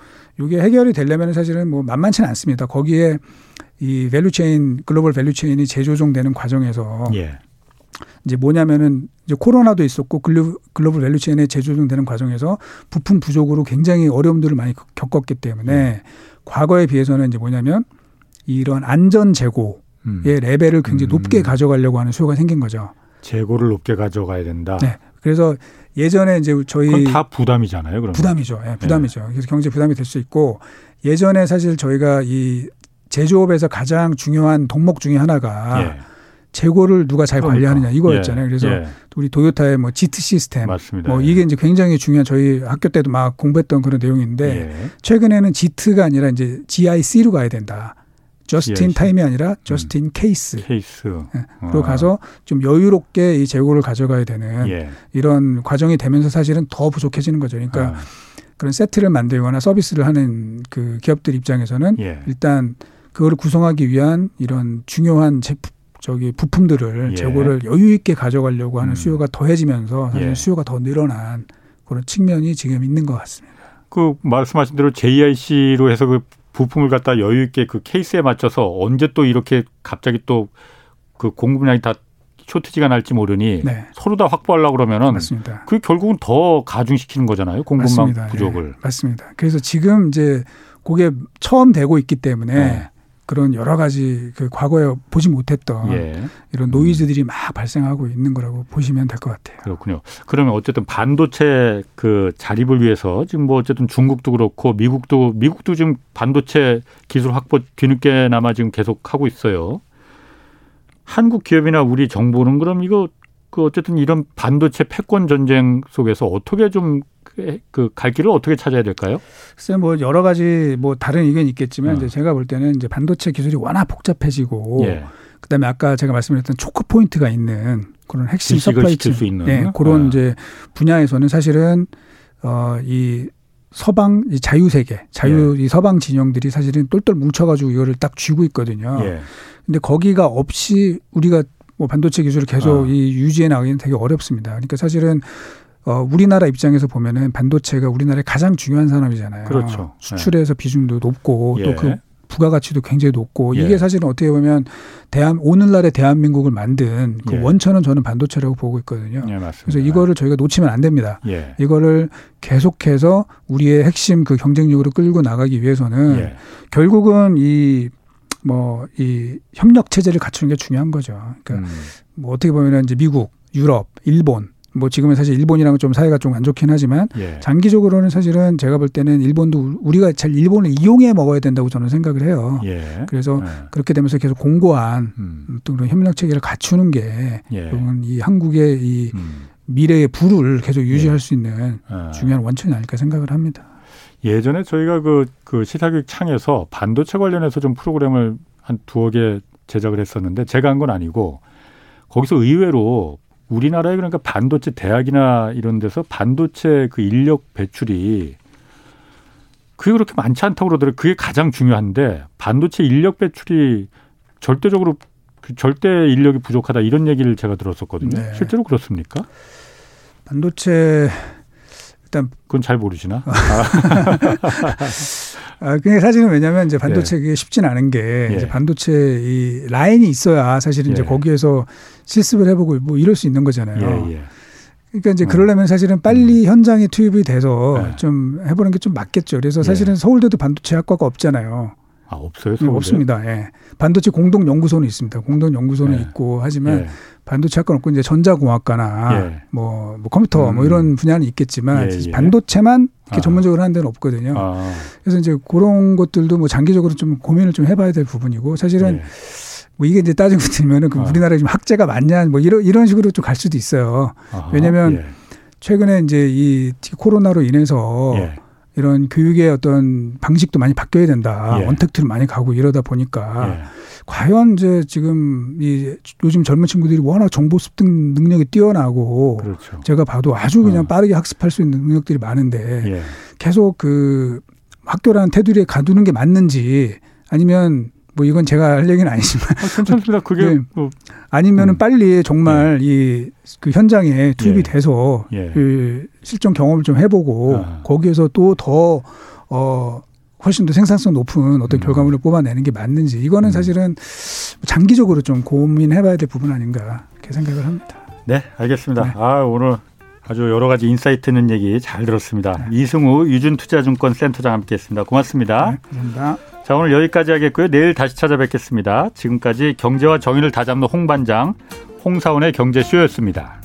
이게 해결이 되려면 사실은 뭐 만만치는 않습니다. 거기에 이 밸류체인 글로벌 밸류체인이 재조정되는 과정에서 예. 이제 뭐냐면은 이제 코로나도 있었고 글로, 글로벌 밸류체인에 재조정되는 과정에서 부품 부족으로 굉장히 어려움들을 많이 겪었기 때문에 과거에 비해서는 이제 뭐냐면 이런 안전 재고의 음. 레벨을 굉장히 음. 높게 가져가려고 하는 수요가 생긴 거죠. 재고를 높게 가져가야 된다. 네. 그래서 예전에 이제 저희 그건 다 부담이잖아요. 그러면. 부담이죠. 예, 부담이죠. 네. 그래서 경제 부담이 될 수 있고 예전에 사실 저희가 이 제조업에서 가장 중요한 덕목 중에 하나가 예. 재고를 누가 잘 그러니까. 관리하느냐 이거였잖아요. 그래서 예. 우리 도요타의 뭐 지트 시스템, 맞습니다. 뭐 이게 이제 굉장히 중요한 저희 학교 때도 막 공부했던 그런 내용인데 예. 최근에는 지트가 아니라 이제 지아이씨로 가야 된다. 저스트 인 타임이 아니라 저스트 인 케이스. 케이스로 아. 가서 좀 여유롭게 이 재고를 가져가야 되는 예. 이런 과정이 되면서 사실은 더 부족해지는 거죠. 그러니까 아. 그런 세트를 만들거나 서비스를 하는 그 기업들 입장에서는 예. 일단 그거를 구성하기 위한 이런 중요한 제품. 저기 부품들을 예. 재고를 여유 있게 가져가려고 하는 음. 수요가 더해지면서 사실 예. 수요가 더 늘어난 그런 측면이 지금 있는 것 같습니다. 그 말씀하신 대로 제이아이씨로 해서 그 부품을 갖다 여유 있게 그 케이스에 맞춰서 언제 또 이렇게 갑자기 또 그 공급량이 다 쇼트지가 날지 모르니 네. 서로 다 확보하려고 그러면은 맞습니다. 그게 결국은 더 가중시키는 거잖아요. 공급망 맞습니다. 부족을. 예. 맞습니다. 그래서 지금 이제 그게 처음 되고 있기 때문에. 네. 그런 여러 가지 그 과거에 보지 못했던 예. 이런 노이즈들이 음. 막 발생하고 있는 거라고 보시면 될 것 같아요. 그렇군요. 그러면 어쨌든 반도체 그 자립을 위해서 지금 뭐 어쨌든 중국도 그렇고 미국도 미국도 지금 반도체 기술 확보 뒤늦게나마 지금 계속 하고 있어요. 한국 기업이나 우리 정부는 그럼 이거 그 어쨌든 이런 반도체 패권 전쟁 속에서 어떻게 좀 그 갈 길을 어떻게 찾아야 될까요? 글쎄 뭐 여러 가지 뭐 다른 의견이 있겠지만 어. 이제 제가 볼 때는 이제 반도체 기술이 워낙 복잡해지고 예. 그다음에 아까 제가 말씀드렸던 초크 포인트가 있는 그런 핵심 서플라이체 네, 그런 아. 이제 분야에서는 사실은 어, 이 서방 이 자유 세계 자유 예. 이 서방 진영들이 사실은 똘똘 뭉쳐가지고 이거를 딱 쥐고 있거든요. 그런데 예. 거기가 없이 우리가 뭐 반도체 기술을 계속 아. 이 유지해 나가기는 되게 어렵습니다. 그러니까 사실은 어, 우리나라 입장에서 보면은 반도체가 우리나라의 가장 중요한 산업이잖아요. 그렇죠. 수출에서 네. 비중도 높고 예. 또 그 부가가치도 굉장히 높고 예. 이게 사실은 어떻게 보면 대한 오늘날의 대한민국을 만든 그 예. 원천은 저는 반도체라고 보고 있거든요. 예, 맞습니다. 그래서 이거를 저희가 놓치면 안 됩니다. 예. 이거를 계속해서 우리의 핵심 그 경쟁력으로 끌고 나가기 위해서는 예. 결국은 이 뭐 이 협력 체제를 갖추는 게 중요한 거죠. 그러니까 음. 뭐 어떻게 보면은 이제 미국, 유럽, 일본 뭐 지금은 사실 일본이랑은 좀 사이가 좀 안 좋긴 하지만 예. 장기적으로는 사실은 제가 볼 때는 일본도 우리가 잘 일본을 이용해 먹어야 된다고 저는 생각을 해요. 예. 그래서 예. 그렇게 되면서 계속 공고한 음. 또 그런 협력 체계를 갖추는 게 예. 이 한국의 이 음. 미래의 부를 계속 유지할 예. 수 있는 아. 중요한 원천이 아닐까 생각을 합니다. 예전에 저희가 그, 그 시사교육 창에서 반도체 관련해서 좀 프로그램을 한 두어 개 제작을 했었는데 제가 한 건 아니고 거기서 의외로 우리나라에 그러니까 반도체 대학이나 이런 데서 반도체 그 인력 배출이 그게 그렇게 많지 않다고 그러더라고요. 그게 가장 중요한데 반도체 인력 배출이 절대적으로 절대 인력이 부족하다 이런 얘기를 제가 들었었거든요. 네. 실제로 그렇습니까? 반도체 일단 그건 잘 모르시나? 아, 그게 사실은 왜냐하면 이제 반도체가 예. 쉽진 않은 게 예. 이제 반도체 이 라인이 있어야 사실은 예. 이제 거기에서 실습을 해보고 뭐 이럴 수 있는 거잖아요. 예, 예. 그러니까 이제 그러려면 사실은 빨리 음. 현장에 투입이 돼서 예. 좀 해보는 게 좀 맞겠죠. 그래서 사실은 예. 서울대도 반도체 학과가 없잖아요. 아, 없어요? 서울대? 없습니다. 예. 반도체 공동연구소는 있습니다. 공동연구소는 예. 있고 하지만 예. 반도체 학과는 없고 이제 전자공학과나 예. 뭐, 뭐 컴퓨터 음. 뭐 이런 분야는 있겠지만 예, 예. 반도체만 이렇게 아. 전문적으로 하는 데는 없거든요. 아. 그래서 이제 그런 것들도 뭐 장기적으로 좀 고민을 좀 해봐야 될 부분이고 사실은 예. 뭐 이게 이제 따지고 들면은 그 아. 우리나라에 지금 학제가 많냐 뭐 이런 이런 식으로 좀 갈 수도 있어요. 아하. 왜냐하면 예. 최근에 이제 이 코로나로 인해서 예. 이런 교육의 어떤 방식도 많이 바뀌어야 된다. 예. 원택트로 많이 가고 이러다 보니까 예. 과연 이제 지금 이 요즘 젊은 친구들이 워낙 정보 습득 능력이 뛰어나고 그렇죠. 제가 봐도 아주 그냥 어. 빠르게 학습할 수 있는 능력들이 많은데 예. 계속 그 학교라는 테두리에 가두는 게 맞는지 아니면 뭐 이건 제가 할 얘기는 아니지만 아, 괜찮습니다. 그게 네. 뭐. 아니면은 음. 빨리 정말 예. 이 그 현장에 투입이 예. 돼서 예. 그 실전 경험을 좀 해보고 아. 거기에서 또 더 어, 훨씬 더 생산성 높은 어떤 결과물을 뽑아내는 게 맞는지 이거는 사실은 장기적으로 좀 고민해봐야 될 부분 아닌가 이렇게 생각을 합니다. 네, 알겠습니다. 네. 아, 오늘 아주 여러 가지 인사이트 있는 얘기 잘 들었습니다. 네. 이승우 유준투자증권 센터장 함께했습니다. 고맙습니다. 네, 감사합니다. 자, 오늘 여기까지 하겠고요. 내일 다시 찾아뵙겠습니다. 지금까지 경제와 정의를 다잡는 홍반장, 홍사원의 경제쇼였습니다.